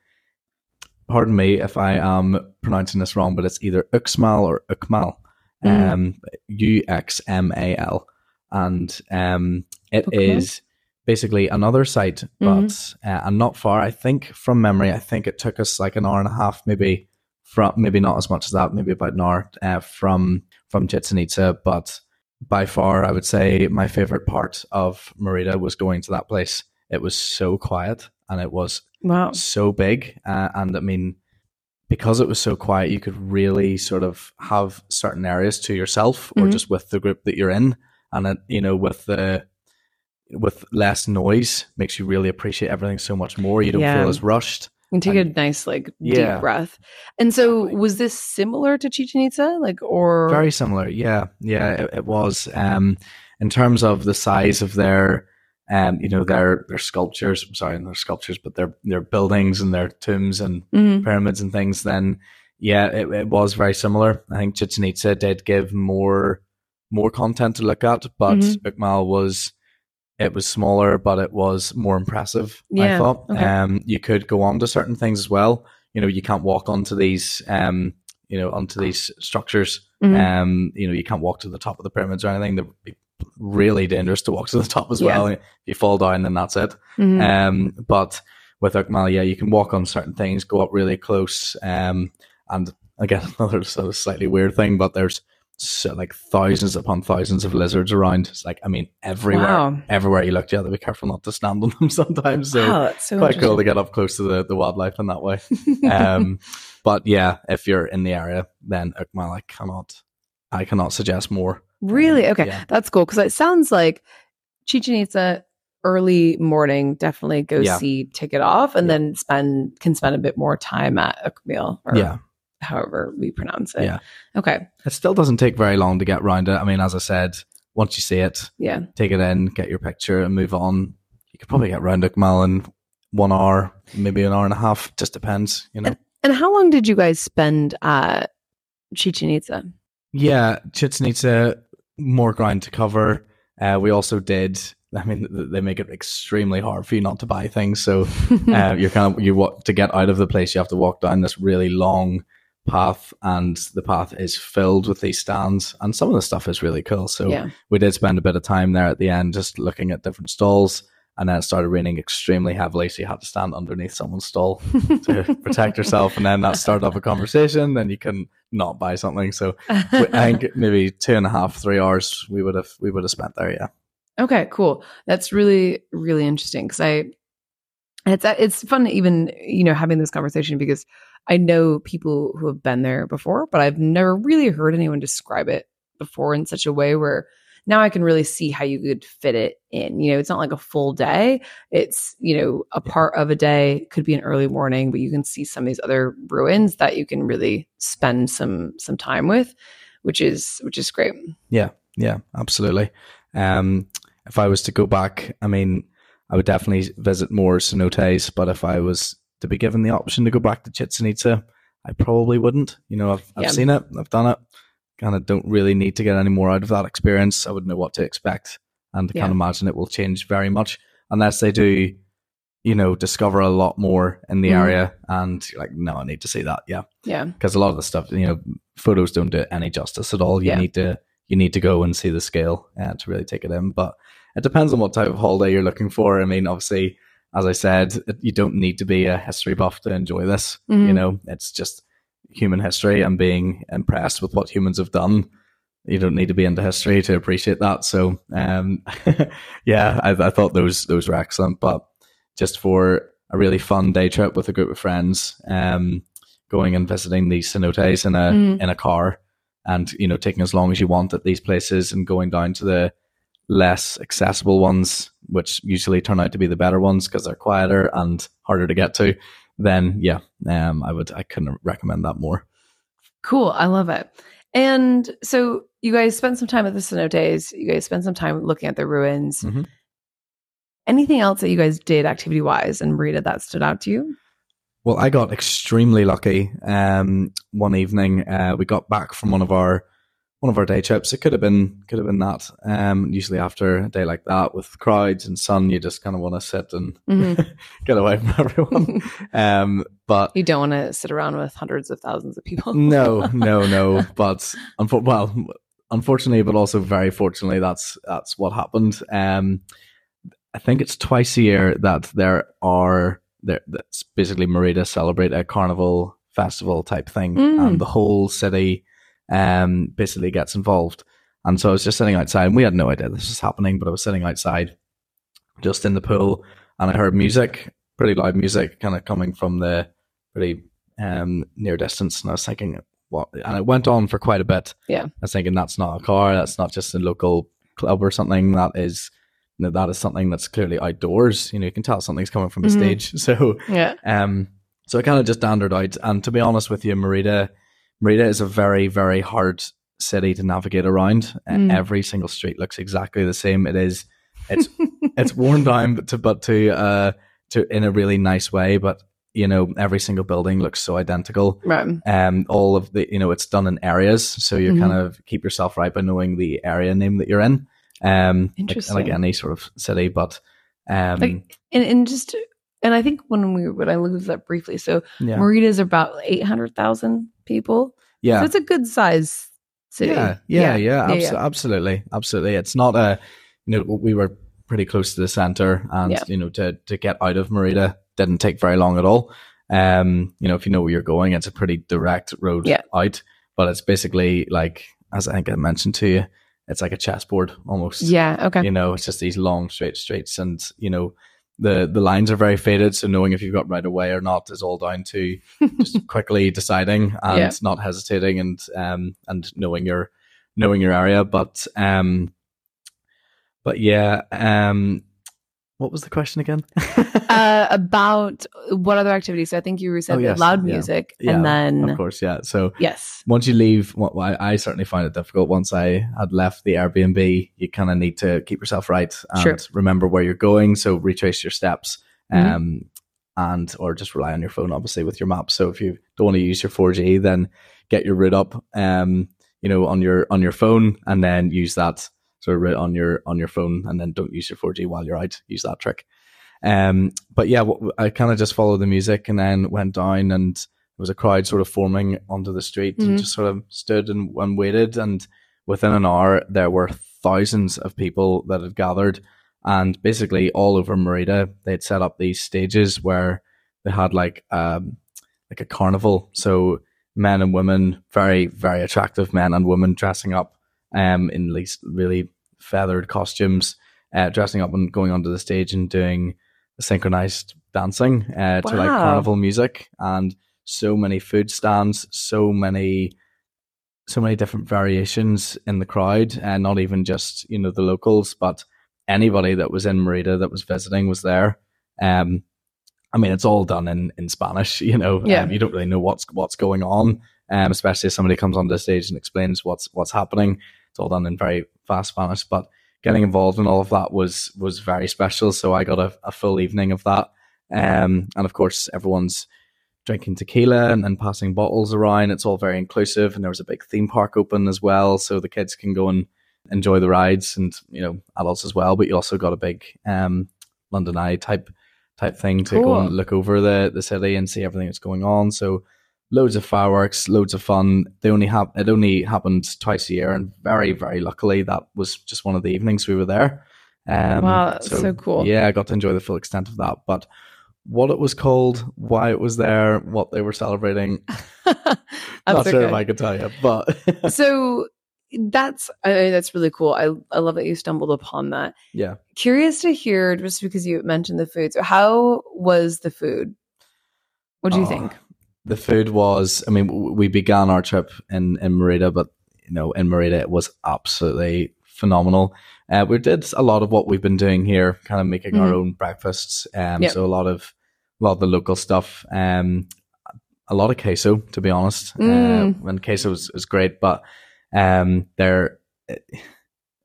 pardon me if I am pronouncing this wrong, but it's either Uxmal or Uxmal, Uxmal. And it is basically another site, but and not far. I think from memory, it took us like an hour and a half, maybe not as much as that, maybe about an hour from Chichén Itzá, but by far, I would say my favorite part of Mérida was going to that place. It was so quiet, and it was so big. And I mean, because it was so quiet, you could really sort of have certain areas to yourself, or just with the group that you're in. And it, with less noise, makes you really appreciate everything so much more. You don't feel as rushed. You can take a nice, deep breath. And so, was this similar to Chichén Itzá, or very similar? Yeah, it was. In terms of the size of their, their sculptures. I'm sorry, not their sculptures, but their buildings and their tombs and pyramids and things. Then, it was very similar. I think Chichén Itzá did give more content to look at, but Uxmal was. It was smaller, but it was more impressive, I thought. Okay. You could go on to certain things as well. You can't walk onto these, onto these structures. You can't walk to the top of the pyramids or anything. That would be really dangerous to walk to the top as well. If you fall down, then that's it. But with Uxmal, you can walk on certain things, go up really close. And again, another sort of slightly weird thing, but there's thousands upon thousands of lizards around. It's everywhere. Wow. Everywhere you look, you have to be careful not to stand on them sometimes. So, that's so quite cool to get up close to the wildlife in that way. But yeah, if you're in the area, then Uxmal, I cannot suggest more. Really? Okay, that's cool, because it sounds like Chichén Itzá early morning, definitely go see, tick it off, and then spend a bit more time at Uxmal. However we pronounce it. Yeah. Okay. It still doesn't take very long to get round it. I mean, as I said, once you see it, take it in, get your picture, and move on. You could probably get round Uxmal in 1 hour, maybe an hour and a half. Just depends, And how long did you guys spend at Chichén Itzá? Yeah, Chichén Itzá, more ground to cover. We also did. I mean, they make it extremely hard for you not to buy things. So to get out of the place, you have to walk down this really long path, and the path is filled with these stands, and some of the stuff is really cool. So we did spend a bit of time there at the end just looking at different stalls, and then it started raining extremely heavily, so you had to stand underneath someone's stall to protect yourself, and then that started off a conversation, then you can not buy something. So I think maybe 2.5-3 hours we would have spent there. Okay, cool. That's really, really interesting, because it's fun even having this conversation, because I know people who have been there before, but I've never really heard anyone describe it before in such a way where now I can really see how you could fit it in. It's not like a full day. It's, a part of a day, could be an early morning, but you can see some of these other ruins that you can really spend some time with, which is great. Yeah, absolutely. If I was to go back, I mean, I would definitely visit more cenotes, but if I was to be given the option to go back to Chichén Itzá, I probably wouldn't. I've seen it, I've done it, kind of don't really need to get any more out of that experience. I wouldn't know what to expect, and I can't imagine it will change very much unless they do, discover a lot more in the area, and you're like, no, I need to see that. Yeah. Because a lot of the stuff, photos don't do it any justice at all. You need to go and see the scale to really take it in. But it depends on what type of holiday you're looking for. I mean, obviously, as I said, you don't need to be a history buff to enjoy this. It's just human history and being impressed with what humans have done you don't need to be into history to appreciate that. So, yeah, I thought those were excellent, but just for a really fun day trip with a group of friends, going and visiting these cenotes in a car, and, you know, taking as long as you want at these places and going down to the less accessible ones, which usually turn out to be the better ones because they're quieter and harder to get to. Then, yeah, I couldn't recommend that more. Cool. I love it. And so you guys spent some time at the cenotes. You guys spent some time looking at the ruins. Mm-hmm. Anything else that you guys did activity-wise in Mérida that stood out to you? Well, I got extremely lucky. One evening, we got back from one of our day trips. It could have been that. Usually after a day like that with crowds and sun, you just kind of want to sit and get away from everyone. But you don't want to sit around with hundreds of thousands of people. No. But unfortunately, but also very fortunately, that's what happened. I think it's twice a year that that's basically Mérida celebrate a carnival festival type thing, and the whole city basically gets involved. And so I was just sitting outside, and we had no idea this was happening, but I was sitting outside just in the pool, and I heard music, pretty loud music, kind of coming from the pretty near distance, and I was thinking, what? And it went on for quite a bit. Yeah, I was thinking, that's not a car, that's not just a local club or something, that is something that's clearly outdoors. You know, you can tell something's coming from the stage. So, yeah. So I kind of just dandered out. And to be honest with you, Mérida is a very, very hard city to navigate around. Every single street looks exactly the same. It's worn down, but in a really nice way. But, you know, every single building looks so identical. Right. All of the, you know, it's done in areas. So you kind of keep yourself right by knowing the area name that you're in. Like any sort of city, but I think when I looked at that briefly, so yeah. Mérida is about 800,000 people. Yeah, so it's a good size city. Absolutely. It's not a, you know, we were pretty close to the center, and you know, to get out of Mérida didn't take very long at all. You know, if you know where you're going, it's a pretty direct road out. But it's basically like, as I think I mentioned to you, it's like a chessboard almost. Yeah, okay. You know, it's just these long straight streets, and, you know, the lines are very faded. So knowing if you've got right away or not is all down to just quickly deciding and not hesitating, and knowing your area. But what was the question again? About what other activities? So I think you were saying loud music, and then of course, So yes, once you leave, I certainly find it difficult. Once I had left the Airbnb, you kind of need to keep yourself right and remember where you're going. So retrace your steps, and or just rely on your phone, obviously, with your map. So if you don't want to use your 4G, then get your route up, you know, on your phone, and then use that. So write on your phone, and then don't use your 4G while you're out. Use that trick. I kind of just followed the music, and then went down, and there was a crowd sort of forming onto the street, and just sort of stood and waited. And within an hour, there were thousands of people that had gathered, and basically all over Mérida, they'd set up these stages where they had like a carnival. So men and women, very, very attractive men and women dressing up in these really feathered costumes, dressing up and going onto the stage and doing synchronized dancing to like carnival music, and so many food stands, so many different variations in the crowd, and not even just, you know, the locals, but anybody that was in Mérida that was visiting was there. I mean, it's all done in Spanish, you know. You don't really know what's going on, especially if somebody comes onto the stage and explains what's happening. It's all done in very fast Spanish, but getting involved in all of that was very special. So I got a full evening of that. And of course, everyone's drinking tequila and passing bottles around. It's all very inclusive, and there was a big theme park open as well, so the kids can go and enjoy the rides, and, you know, adults as well. But you also got a big London Eye type thing to go and look over the city and see everything that's going on. So loads of fireworks, loads of fun. It only happened twice a year, and very, very luckily that was just one of the evenings we were there. Wow, that's so cool. Yeah, I got to enjoy the full extent of that. But what it was called, why it was there, what they were celebrating, not sure if I could tell you. But so that's really cool. I love that you stumbled upon that. Yeah. Curious to hear, just because you mentioned the food. So how was the food? What do you think? The food was, I mean, we began our trip in Mérida, but you know, in Mérida it was absolutely phenomenal. We did a lot of what we've been doing here, kind of making our own breakfasts. Yep. So a lot of the local stuff. A lot of queso, to be honest. And queso was great, but they're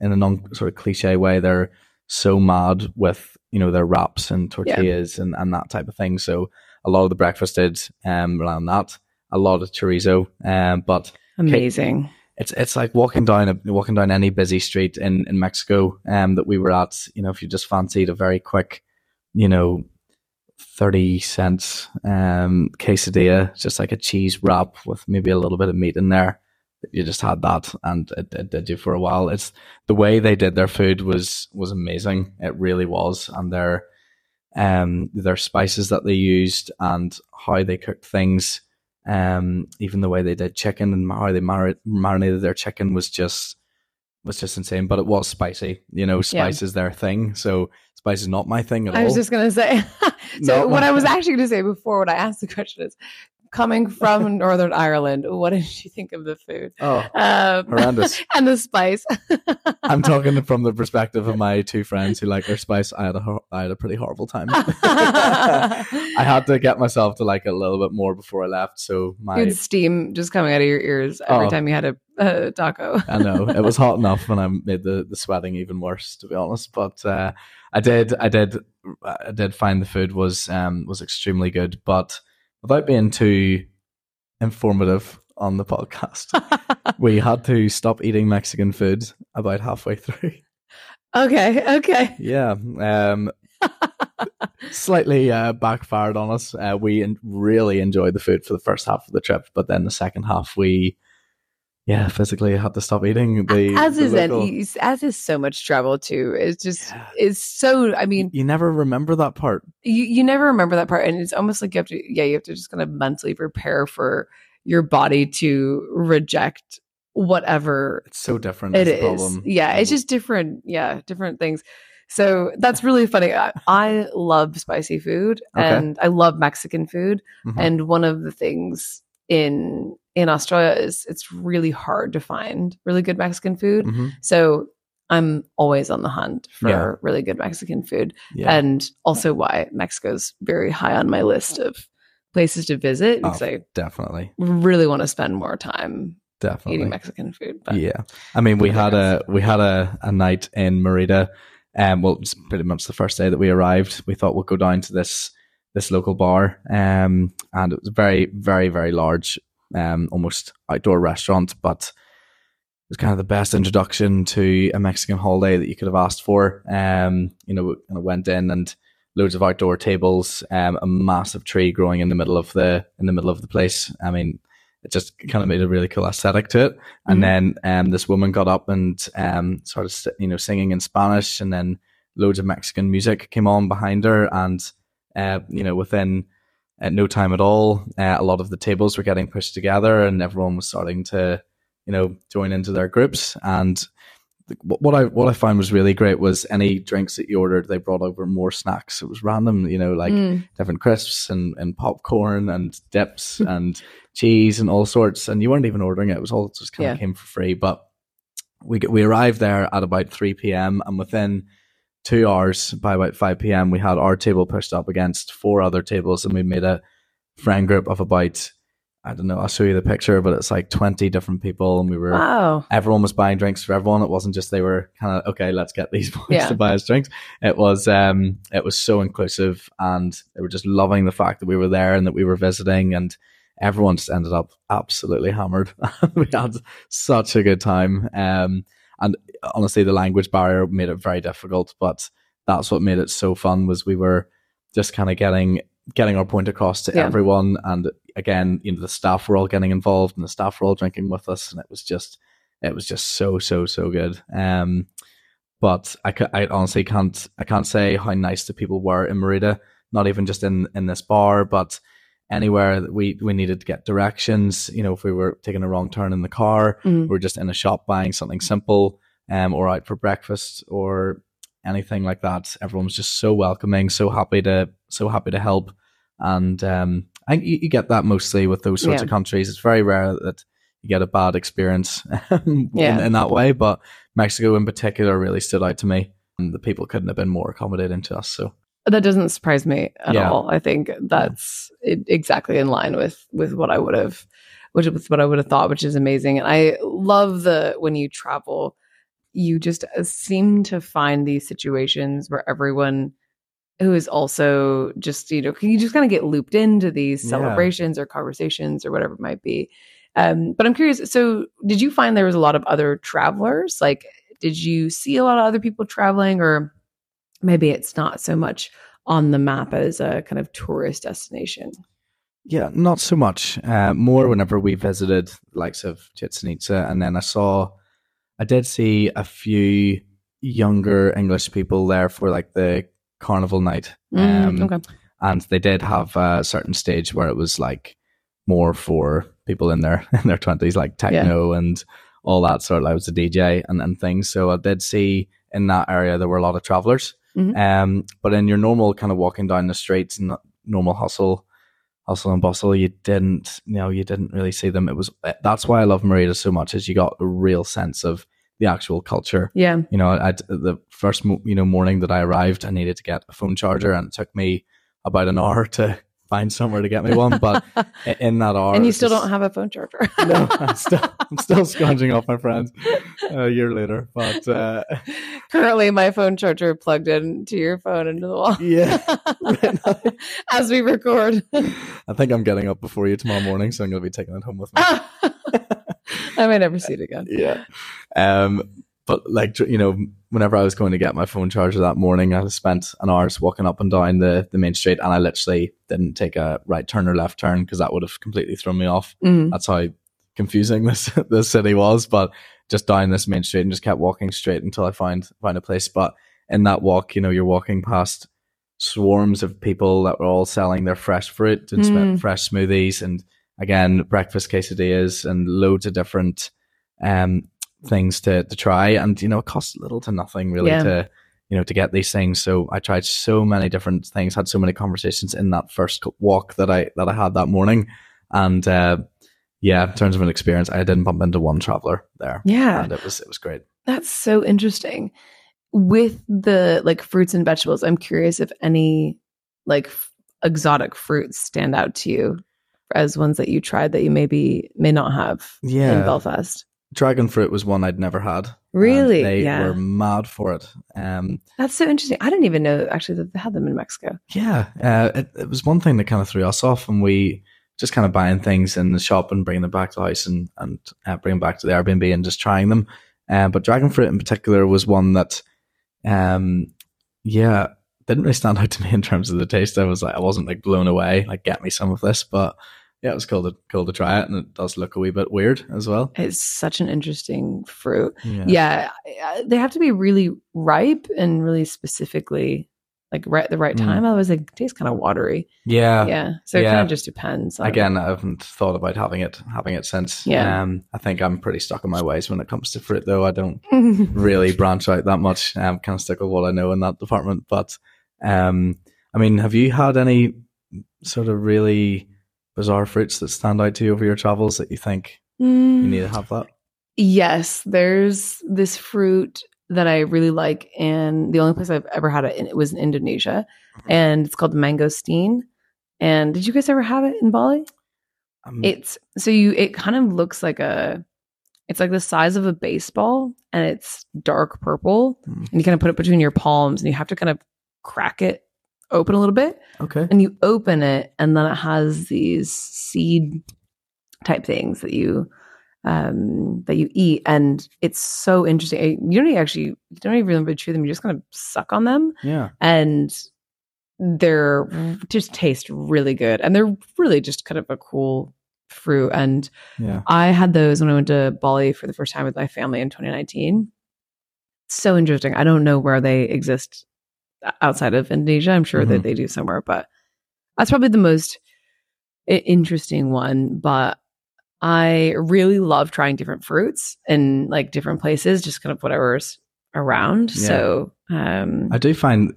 in a sort of cliche way, they're so mad with, you know, their wraps and tortillas and that type of thing. So a lot of the breakfast did around that. A lot of chorizo, but amazing. It's like walking down any busy street in Mexico that we were at. You know, if you just fancied a very quick, you know, 30 cents quesadilla, just like a cheese wrap with maybe a little bit of meat in there. You just had that, and it did you for a while. It's the way they did their food was amazing. It really was, and their spices that they used and how they cooked things, even the way they did chicken and how they marinated their chicken was just insane. But it was spicy. You know, spice is their thing. So spice is not my thing at all. I was just gonna say. So what I was actually gonna say before when I asked the question is, coming from Northern Ireland, what did you think of the food? Oh, horrendous. And the spice. I'm talking from the perspective of my two friends who like their spice. I had a pretty horrible time. I had to get myself to like it a little bit more before I left. So You'd steam just coming out of your ears every time you had a taco. I know. It was hot enough when I made the sweating even worse, to be honest. But I did find the food was extremely good, but without being too informative on the podcast, we had to stop eating Mexican food about halfway through. Okay. Yeah. Slightly backfired on us. We really enjoyed the food for the first half of the trip, but then the second half we physically had to stop eating. As is so much travel too. It's just, it's so, I mean. You never remember that part. You never remember that part. And it's almost like you have to just kind of mentally prepare for your body to reject whatever. It's so different. It is. Problem. Yeah. It's just different. Yeah. Different things. So that's really funny. I love spicy food and I love Mexican food. Mm-hmm. And one of the things in Australia is it's really hard to find really good Mexican food. Mm-hmm. So I'm always on the hunt for really good Mexican food. Yeah. And also why Mexico's very high on my list of places to visit. Oh, definitely. Really want to spend more time eating Mexican food. But yeah. I mean, we had a night in Mérida. It's pretty much the first day that we arrived. We thought we'll go down to this local bar. And it was very, very, very large, almost outdoor restaurant, but it was kind of the best introduction to a Mexican holiday that you could have asked for. You know, I went in and loads of outdoor tables, a massive tree growing in the middle of the place. I mean, it just kind of made a really cool aesthetic to it. And then this woman got up and started, you know, singing in Spanish, and then loads of Mexican music came on behind her, and you know, within at no time at all, a lot of the tables were getting pushed together, and everyone was starting to, you know, join into their groups. And what I found was really great was any drinks that you ordered, they brought over more snacks. It was random, you know, like different crisps and popcorn and dips and cheese and all sorts. And you weren't even ordering it; it was all just kind of came for free. But we arrived there at about 3 p.m. and within 2 hours, by about 5 p.m, we had our table pushed up against 4 other tables, and we made a friend group of about, I don't know, I'll show you the picture, but it's like 20 different people, and we were everyone was buying drinks for everyone. It wasn't just they were kind of, okay, let's get these boys to buy us drinks. It was so inclusive, and they were just loving the fact that we were there and that we were visiting, and everyone just ended up absolutely hammered. We had such a good time. And honestly, the language barrier made it very difficult, but that's what made it so fun, was we were just kind of getting our point across to everyone. And again, you know, the staff were all getting involved, and the staff were all drinking with us, and it was just so good. But I honestly can't say how nice the people were in Mérida, not even just in this bar, but anywhere that we needed to get directions. You know, if we were taking a wrong turn in the car, we were just in a shop buying something simple, or out for breakfast or anything like that. Everyone was just so welcoming, so happy to help. And I think you get that mostly with those sorts of countries. It's very rare that you get a bad experience in that way. But Mexico in particular really stood out to me. And the people couldn't have been more accommodating to us. So that doesn't surprise me at all. I think that's exactly in line with what I would have, which is what I would have thought, which is amazing. And I love when you travel, you just seem to find these situations where everyone who is also just, you know, you just kind of get looped into these celebrations or conversations or whatever it might be. But I'm curious, so did you find there was a lot of other travelers? Like, did you see a lot of other people traveling, or maybe it's not so much on the map as a kind of tourist destination? Yeah, not so much. More whenever we visited the likes of Chichén Itzá, and then I did see a few younger English people there for like the carnival night. And they did have a certain stage where it was like more for people in their 20s, like techno and all that sort. I was a DJ and things. So I did see in that area there were a lot of travelers. But in your normal kind of walking down the streets and normal hustle and bustle, you didn't really see them. That's why I love Mérida so much, is you got a real sense of the actual culture. Yeah. You know, the first morning that I arrived, I needed to get a phone charger, and it took me about an hour to find somewhere to get me one, but in that hour, and you still don't have a phone charger. No, I'm still scrounging off my friends a year later. But currently, my phone charger plugged into your phone into the wall. Yeah, right. As we record, I think I'm getting up before you tomorrow morning, so I'm going to be taking it home with me. I may never see it again. Yeah, but like, you know, whenever I was going to get my phone charger that morning, I spent an hour just walking up and down the main street, and I literally didn't take a right turn or left turn because that would have completely thrown me off. That's how confusing this city was. But just down this main street and just kept walking straight until I found a place. But in that walk, you know, you're walking past swarms of people that were all selling their fresh fruit and fresh smoothies, and again, breakfast quesadillas and loads of different things to try. And, you know, it costs little to nothing really to get these things. So I tried so many different things, had so many conversations in that first walk that I had that morning. And in terms of an experience, I didn't bump into one traveler there. Yeah. And it was great. That's so interesting. With the like fruits and vegetables, I'm curious if any like exotic fruits stand out to you as ones that you tried that you maybe may not have in Belfast. Dragon fruit was one I'd never had. Really? They were mad for it. That's so interesting. I didn't even know actually that they had them in Mexico. Yeah. It was one thing that kind of threw us off, and we just kind of buying things in the shop and bringing them back to the house and bringing them back to the Airbnb and just trying them. But dragon fruit in particular was one that, didn't really stand out to me in terms of the taste. I wasn't blown away, like get me some of this, but yeah, it was cool to try it, and it does look a wee bit weird as well. It's such an interesting fruit. Yeah, they have to be really ripe and really specifically like right at the right time. Otherwise, they taste kind of watery. Yeah. So it kind of just depends. I haven't thought about having it since. Yeah. I think I'm pretty stuck in my ways when it comes to fruit, though. I don't really branch out that much. I'm kind of stuck with what I know in that department. But I mean, have you had any sort of really bizarre fruits that stand out to you over your travels that you think you need to have that? Yes, there's this fruit that I really like, and the only place I've ever had it was in Indonesia, and it's called mangosteen. And did you guys ever have it in Bali? It kind of looks like it's like the size of a baseball, and it's dark purple, and you kind of put it between your palms, and you have to kind of crack it open a little bit. Okay. And you open it, and then it has these seed type things that you eat, and it's so interesting. You don't even remember to chew them. You just kind of suck on them. Yeah. And they're just taste really good, and they're really just kind of a cool fruit. And I had those when I went to Bali for the first time with my family in 2019. So interesting. I don't know where they exist outside of Indonesia. I'm sure that they do somewhere, but that's probably the most interesting one, but I really love trying different fruits in like different places, just kind of whatever's around. Yeah. So I do find,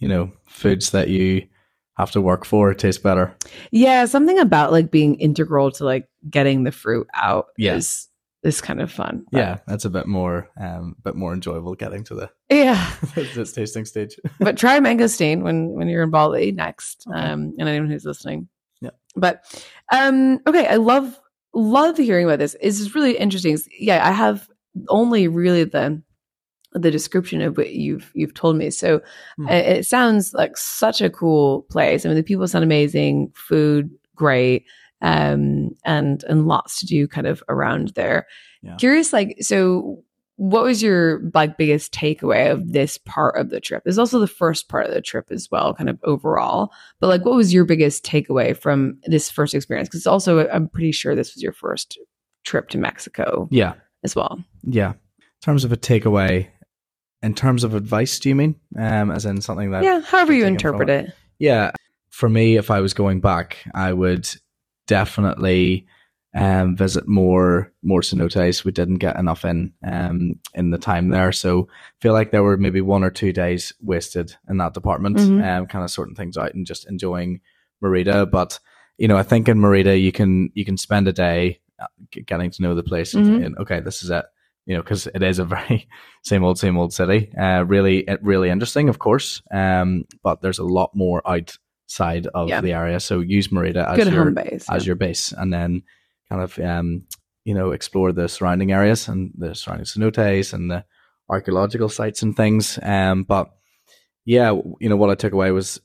you know, foods that you have to work for taste better. Yeah, something about like being integral to like getting the fruit out. Yes. Is kind of fun. But. Yeah, that's a bit more enjoyable getting to the this tasting stage. But try mangosteen when you're in Bali next, and anyone who's listening. Yeah. But okay, I love hearing about this. It's really interesting. Yeah, I have only really the description of what you've told me. So it sounds like such a cool place. I mean, the people sound amazing, food great, and lots to do kind of around there. Yeah. Curious, like, so what was your like biggest takeaway of this part of the trip? It's also the first part of the trip as well, kind of overall. But like, what was your biggest takeaway from this first experience? Because also, I'm pretty sure this was your first trip to Mexico. Yeah, as well. Yeah, in terms of a takeaway. In terms of advice, do you mean? As in something that... Yeah, however you interpret it. Yeah. For me, if I was going back, I would definitely visit more cenotes. We didn't get enough in the time there. So I feel like there were maybe 1 or 2 days wasted in that department, kind of sorting things out and just enjoying Mérida. But, you know, I think in Mérida, you can spend a day getting to know the place and thinking, okay, this is it. You know, because it is a very same old city. Really interesting, of course. But there's a lot more outside of the area. So use Mérida as your base, and then kind of explore the surrounding areas and the surrounding cenotes and the archaeological sites and things. But yeah, you know what I took away was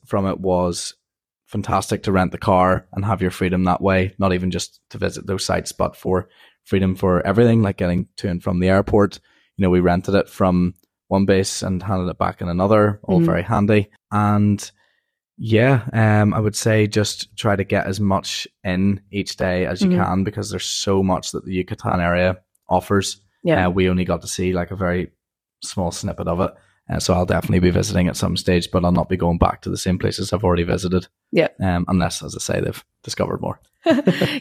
fantastic to rent the car and have your freedom that way. Not even just to visit those sites, but for freedom for everything, like getting to and from the airport. You know, we rented it from one base and handed it back in another, all very handy. And yeah, I would say just try to get as much in each day as you can, because there's so much that the Yucatan area offers. Yeah, we only got to see like a very small snippet of it. So I'll definitely be visiting at some stage, but I'll not be going back to the same places I've already visited. Yeah. Unless, as I say, they've discovered more.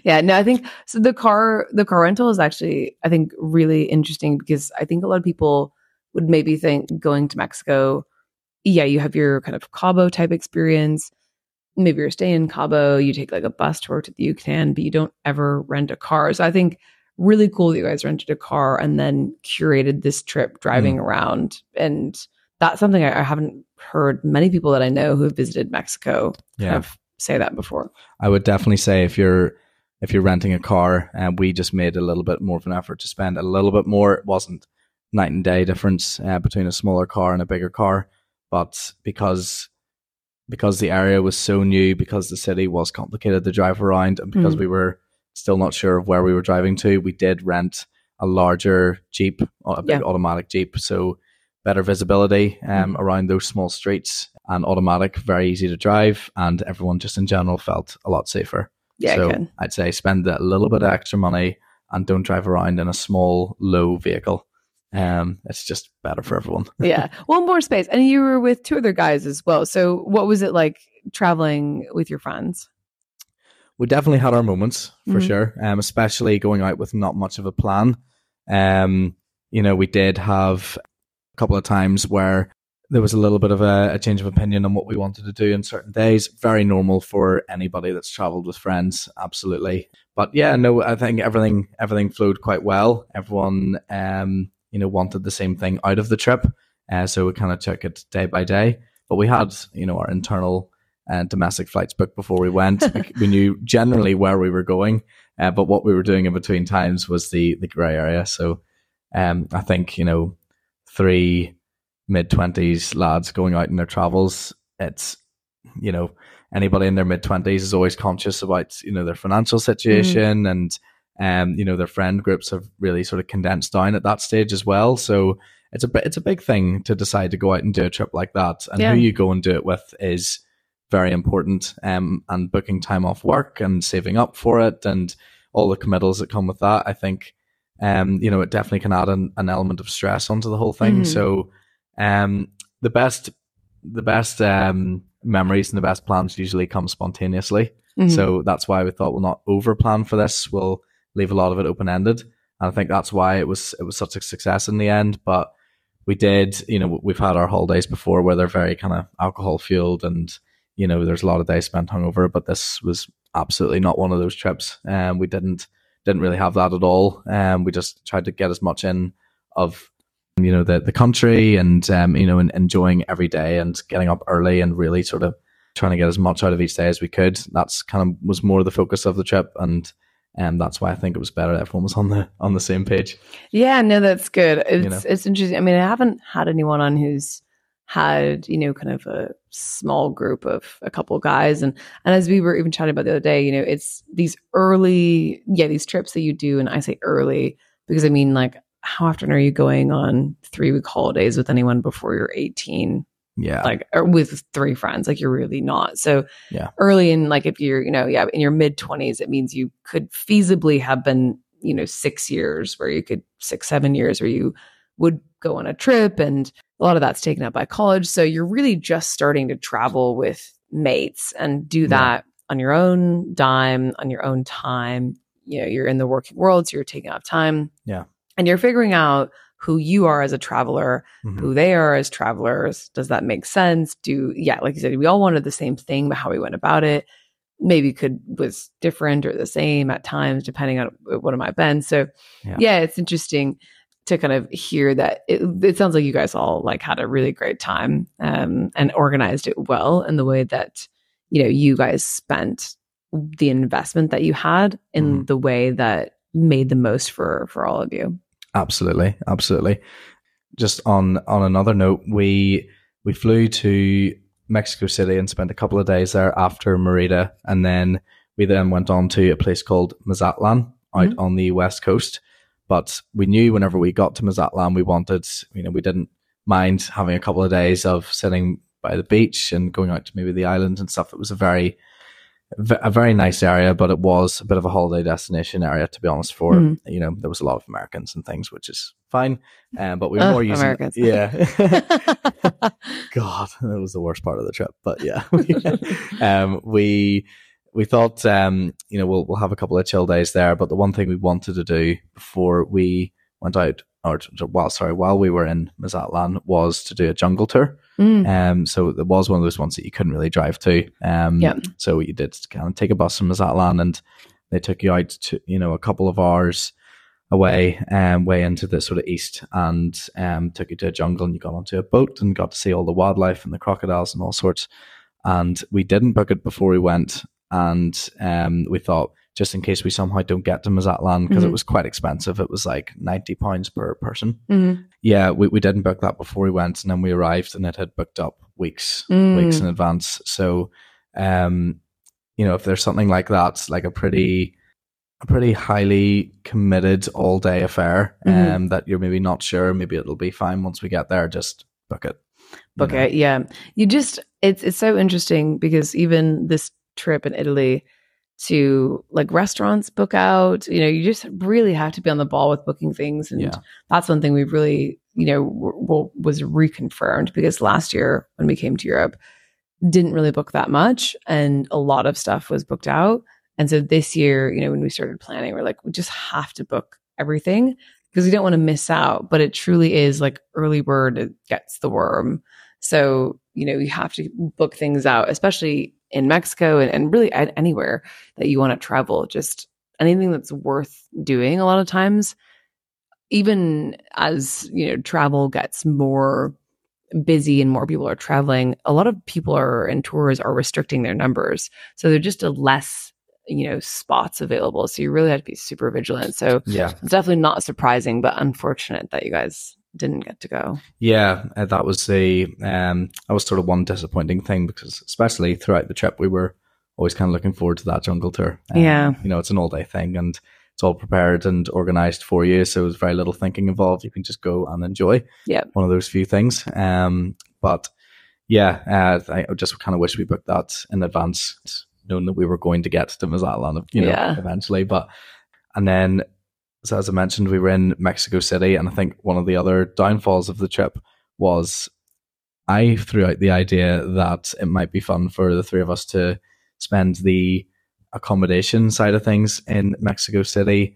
Yeah. No, I think so. The car rental is actually, I think, really interesting, because I think a lot of people would maybe think going to Mexico, yeah, you have your kind of Cabo type experience. Maybe you're staying in Cabo, you take like a bus tour to the Yucatan, but you don't ever rent a car. So I think really cool that you guys rented a car and then curated this trip driving around. And that's something I haven't heard many people that I know who have visited Mexico have say that before. I would definitely say if you're renting a car, and we just made a little bit more of an effort to spend a little bit more. It wasn't night and day difference between a smaller car and a bigger car, but because the area was so new, because the city was complicated to drive around, and because we were still not sure of where we were driving to, we did rent a larger Jeep, a big automatic Jeep. So better visibility around those small streets, and automatic, very easy to drive. And everyone just in general felt a lot safer. Yeah, so I'd say spend a little bit of extra money and don't drive around in a small, low vehicle. It's just better for everyone. Yeah. Well, more space. And you were with two other guys as well. So what was it like traveling with your friends? We definitely had our moments, for sure, especially going out with not much of a plan. You know, we did have a couple of times where there was a little bit of a change of opinion on what we wanted to do in certain days. Very normal for anybody that's traveled with friends, absolutely. But yeah, no, I think everything flowed quite well. Everyone, wanted the same thing out of the trip. So we kind of took it day by day. But we had, our internal and domestic flights booked before we went. We knew generally where we were going, but what we were doing in between times was the grey area. So I think, 3 mid-20s lads going out in their travels, it's, anybody in their mid-20s is always conscious about, their financial situation and, their friend groups have really sort of condensed down at that stage as well. So it's a big thing to decide to go out and do a trip like that. And who you go and do it with is very important, and booking time off work and saving up for it and all the committals that come with that. I think, it definitely can add an element of stress onto the whole thing. So, the best memories and the best plans usually come spontaneously. Mm-hmm. So that's why we thought we'll not over plan for this. We'll leave a lot of it open-ended. And I think that's why it was such a success in the end. But we did, you know, we've had our holidays before where they're very kind of alcohol fueled and, you know, there's a lot of days spent hungover, but this was absolutely not one of those trips. We didn't really have that at all. We just tried to get as much in of, you know, the country and, you know, and enjoying every day and getting up early and really sort of trying to get as much out of each day as we could. That's kind of was more the focus of the trip. And that's why I think it was better that everyone was on the same page. Yeah, no, that's good. It's, you know, it's interesting. I mean, I haven't had anyone on who's had, you know, kind of a small group of a couple of guys. And as we were even chatting about the other day, you know, it's these early, these trips that you do. And I say early because I mean, like, how often are you going on 3-week holidays with anyone before you're 18? Yeah. Like, or with 3 friends, like you're really not. So yeah. Early in, like, if you're, you know, in your mid 20s, it means you could feasibly have been, you know, 6, 7 years where you would go on a trip. And a lot of that's taken up by college. So you're really just starting to travel with mates and do that on your own dime, on your own time. You know, you're in the working world, so you're taking up time. Yeah. And you're figuring out who you are as a traveler, mm-hmm. who they are as travelers. Does that make sense? Like you said, we all wanted the same thing, but how we went about it maybe was different or the same at times, depending on what it might have been. So yeah, it's interesting to kind of hear that. It sounds like you guys all like had a really great time and organized it well in the way that, you know, you guys spent the investment that you had in the way that made the most for all of you. Absolutely. Just on another note, we flew to Mexico City and spent a couple of days there after Mérida, and then we went on to a place called Mazatlán out on the west coast. But we knew whenever we got to Mazatlán, we wanted, you know, we didn't mind having a couple of days of sitting by the beach and going out to maybe the island and stuff. It was a very nice area, but it was a bit of a holiday destination area, to be honest, for, you know, there was a lot of Americans and things, which is fine. But we were more using Americans. God, that was the worst part of the trip. But yeah, we thought, you know, we'll have a couple of chill days there. But the one thing we wanted to do before we went out, while we were in Mazatlan, was to do a jungle tour. So it was one of those ones that you couldn't really drive to. So you did kind of take a bus from Mazatlan, and they took you out to, you know, a couple of hours away way into the sort of east, and took you to a jungle, and you got onto a boat and got to see all the wildlife and the crocodiles and all sorts. And we didn't book it before we went, and we thought, just in case we somehow don't get to Mazatlan, because it was quite expensive. It was like £90 per person. Yeah, we didn't book that before we went, and then we arrived and it had booked up weeks in advance. So, you know, if there's something like that, like a pretty highly committed all day affair, that you're maybe not sure, maybe it'll be fine once we get there, just book it. Yeah. You just, it's so interesting because even this trip in Italy, to like restaurants book out, you know, you just really have to be on the ball with booking things. And that's one thing we really, you know, was reconfirmed, because last year when we came to Europe, didn't really book that much, and a lot of stuff was booked out. And so this year, you know, when we started planning, we're like, we just have to book everything because we don't want to miss out. But it truly is like early bird gets the worm. So, you know, you have to book things out, especially in Mexico and really anywhere that you want to travel, just anything that's worth doing. A lot of times, even as, you know, travel gets more busy and more people are traveling, a lot of people and tours are restricting their numbers. So they're just less, you know, spots available. So you really have to be super vigilant. So it's definitely not surprising, but unfortunate that you guys didn't get to go. That was that was sort of one disappointing thing, because especially throughout the trip we were always kind of looking forward to that jungle tour. You know, it's an all day thing and it's all prepared and organized for you, so there's very little thinking involved. You can just go and enjoy. One of those few things. I just kind of wish we booked that in advance, knowing that we were going to get to Mazatlan, you know, eventually. But and then, so as I mentioned, we were in Mexico City, and I think one of the other downfalls of the trip was I threw out the idea that it might be fun for the three of us to spend the accommodation side of things in Mexico City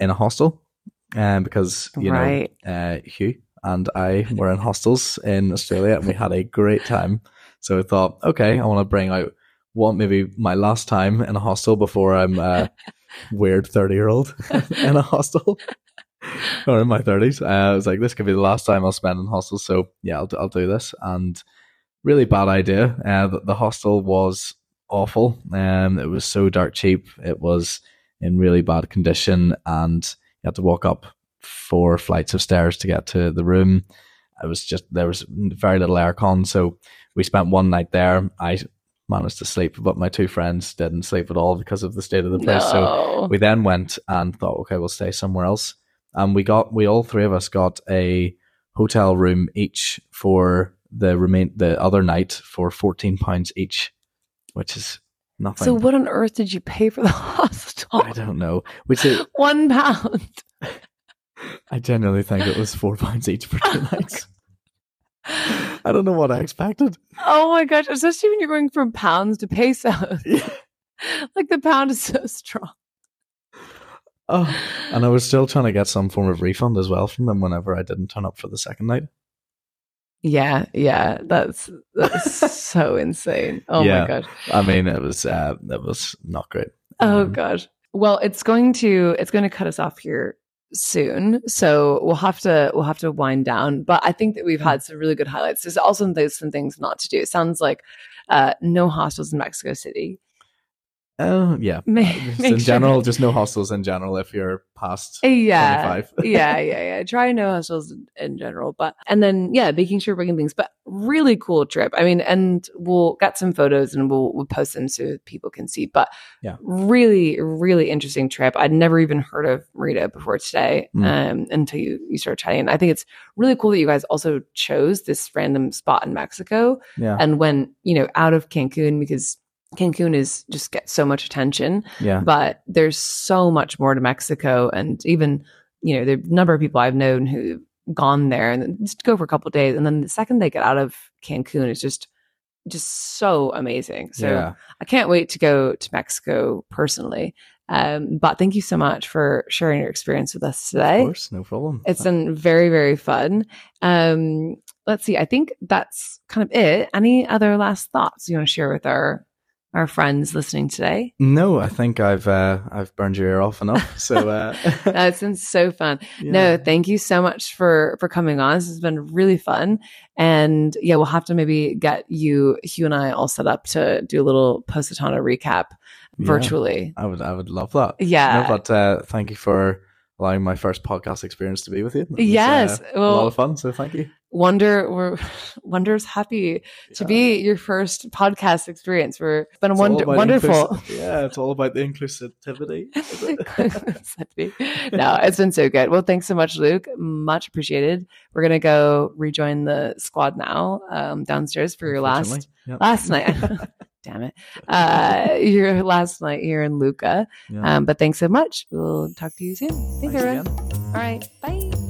in a hostel, because, you right. know, Hugh and I were in hostels in Australia and we had a great time. So I thought, okay, I want to bring out what maybe my last time in a hostel before I'm a weird 30-year-old in a hostel or in my 30s. I was like, this could be the last time I'll spend in hostels. So yeah, I'll do this. And really bad idea. The hostel was awful. It was so dirt cheap. It was in really bad condition and you had to walk up 4 flights of stairs to get to the room. It was just, there was very little aircon. So we spent one night there. I managed to sleep, but my 2 friends didn't sleep at all because of the state of the place. No. So we then went and thought, okay, we'll stay somewhere else. And we all 3 of us got a hotel room each for the other night for £14 each, which is nothing. So what on earth did you pay for the hostel? I don't know. Which is £1. I genuinely think it was £4 each for 2 nights. I don't know what I expected. Oh my gosh, especially when you're going from pounds to pesos. Yeah. Like the pound is so strong. Oh, and I was still trying to get some form of refund as well from them whenever I didn't turn up for the second night. Yeah, that's so insane. Oh yeah. My gosh. I mean, it was not great. Oh gosh. Well, it's going to cut us off here soon, so we'll have to wind down. But I think that we've had some really good highlights. There's also some things not to do. It sounds like no hostels in Mexico City. Oh, yeah. Just no hostels in general if you're past 25. Yeah. Try no hostels in general. But then, making sure we're bringing things. But really cool trip. I mean, and we'll get some photos and we'll post them so people can see. But yeah, really, really interesting trip. I'd never even heard of Mérida before today until you started chatting. And I think it's really cool that you guys also chose this random spot in Mexico and went, out of Cancun, because Cancun gets so much attention, but there's so much more to Mexico. And even, the number of people I've known who've gone there and just go for a couple of days, and then the second they get out of Cancun, it's just so amazing. So I can't wait to go to Mexico personally. But thank you so much for sharing your experience with us today. Of course, no problem. It's been very, very fun. Let's see. I think that's kind of it. Any other last thoughts you want to share with our friends listening today? No, I think I've burned your ear off enough. So it's been so fun. Yeah. No, thank you so much for coming on. This has been really fun. And we'll have to maybe get Hugh and I all set up to do a little Positano recap virtually. I would love that. Yeah. No, but thank you for allowing my first podcast experience to be with you. It was, a lot of fun. So thank you. Wonder's happy to be your first podcast experience. It's been wonderful. It's all about the inclusivity. No, it's been so good. Well, thanks so much, Luke. Much appreciated. We're gonna go rejoin the squad now, downstairs for your last night. Damn it, your last night here in Lucca. But thanks so much. We'll talk to you soon. Thanks everyone. All right, bye.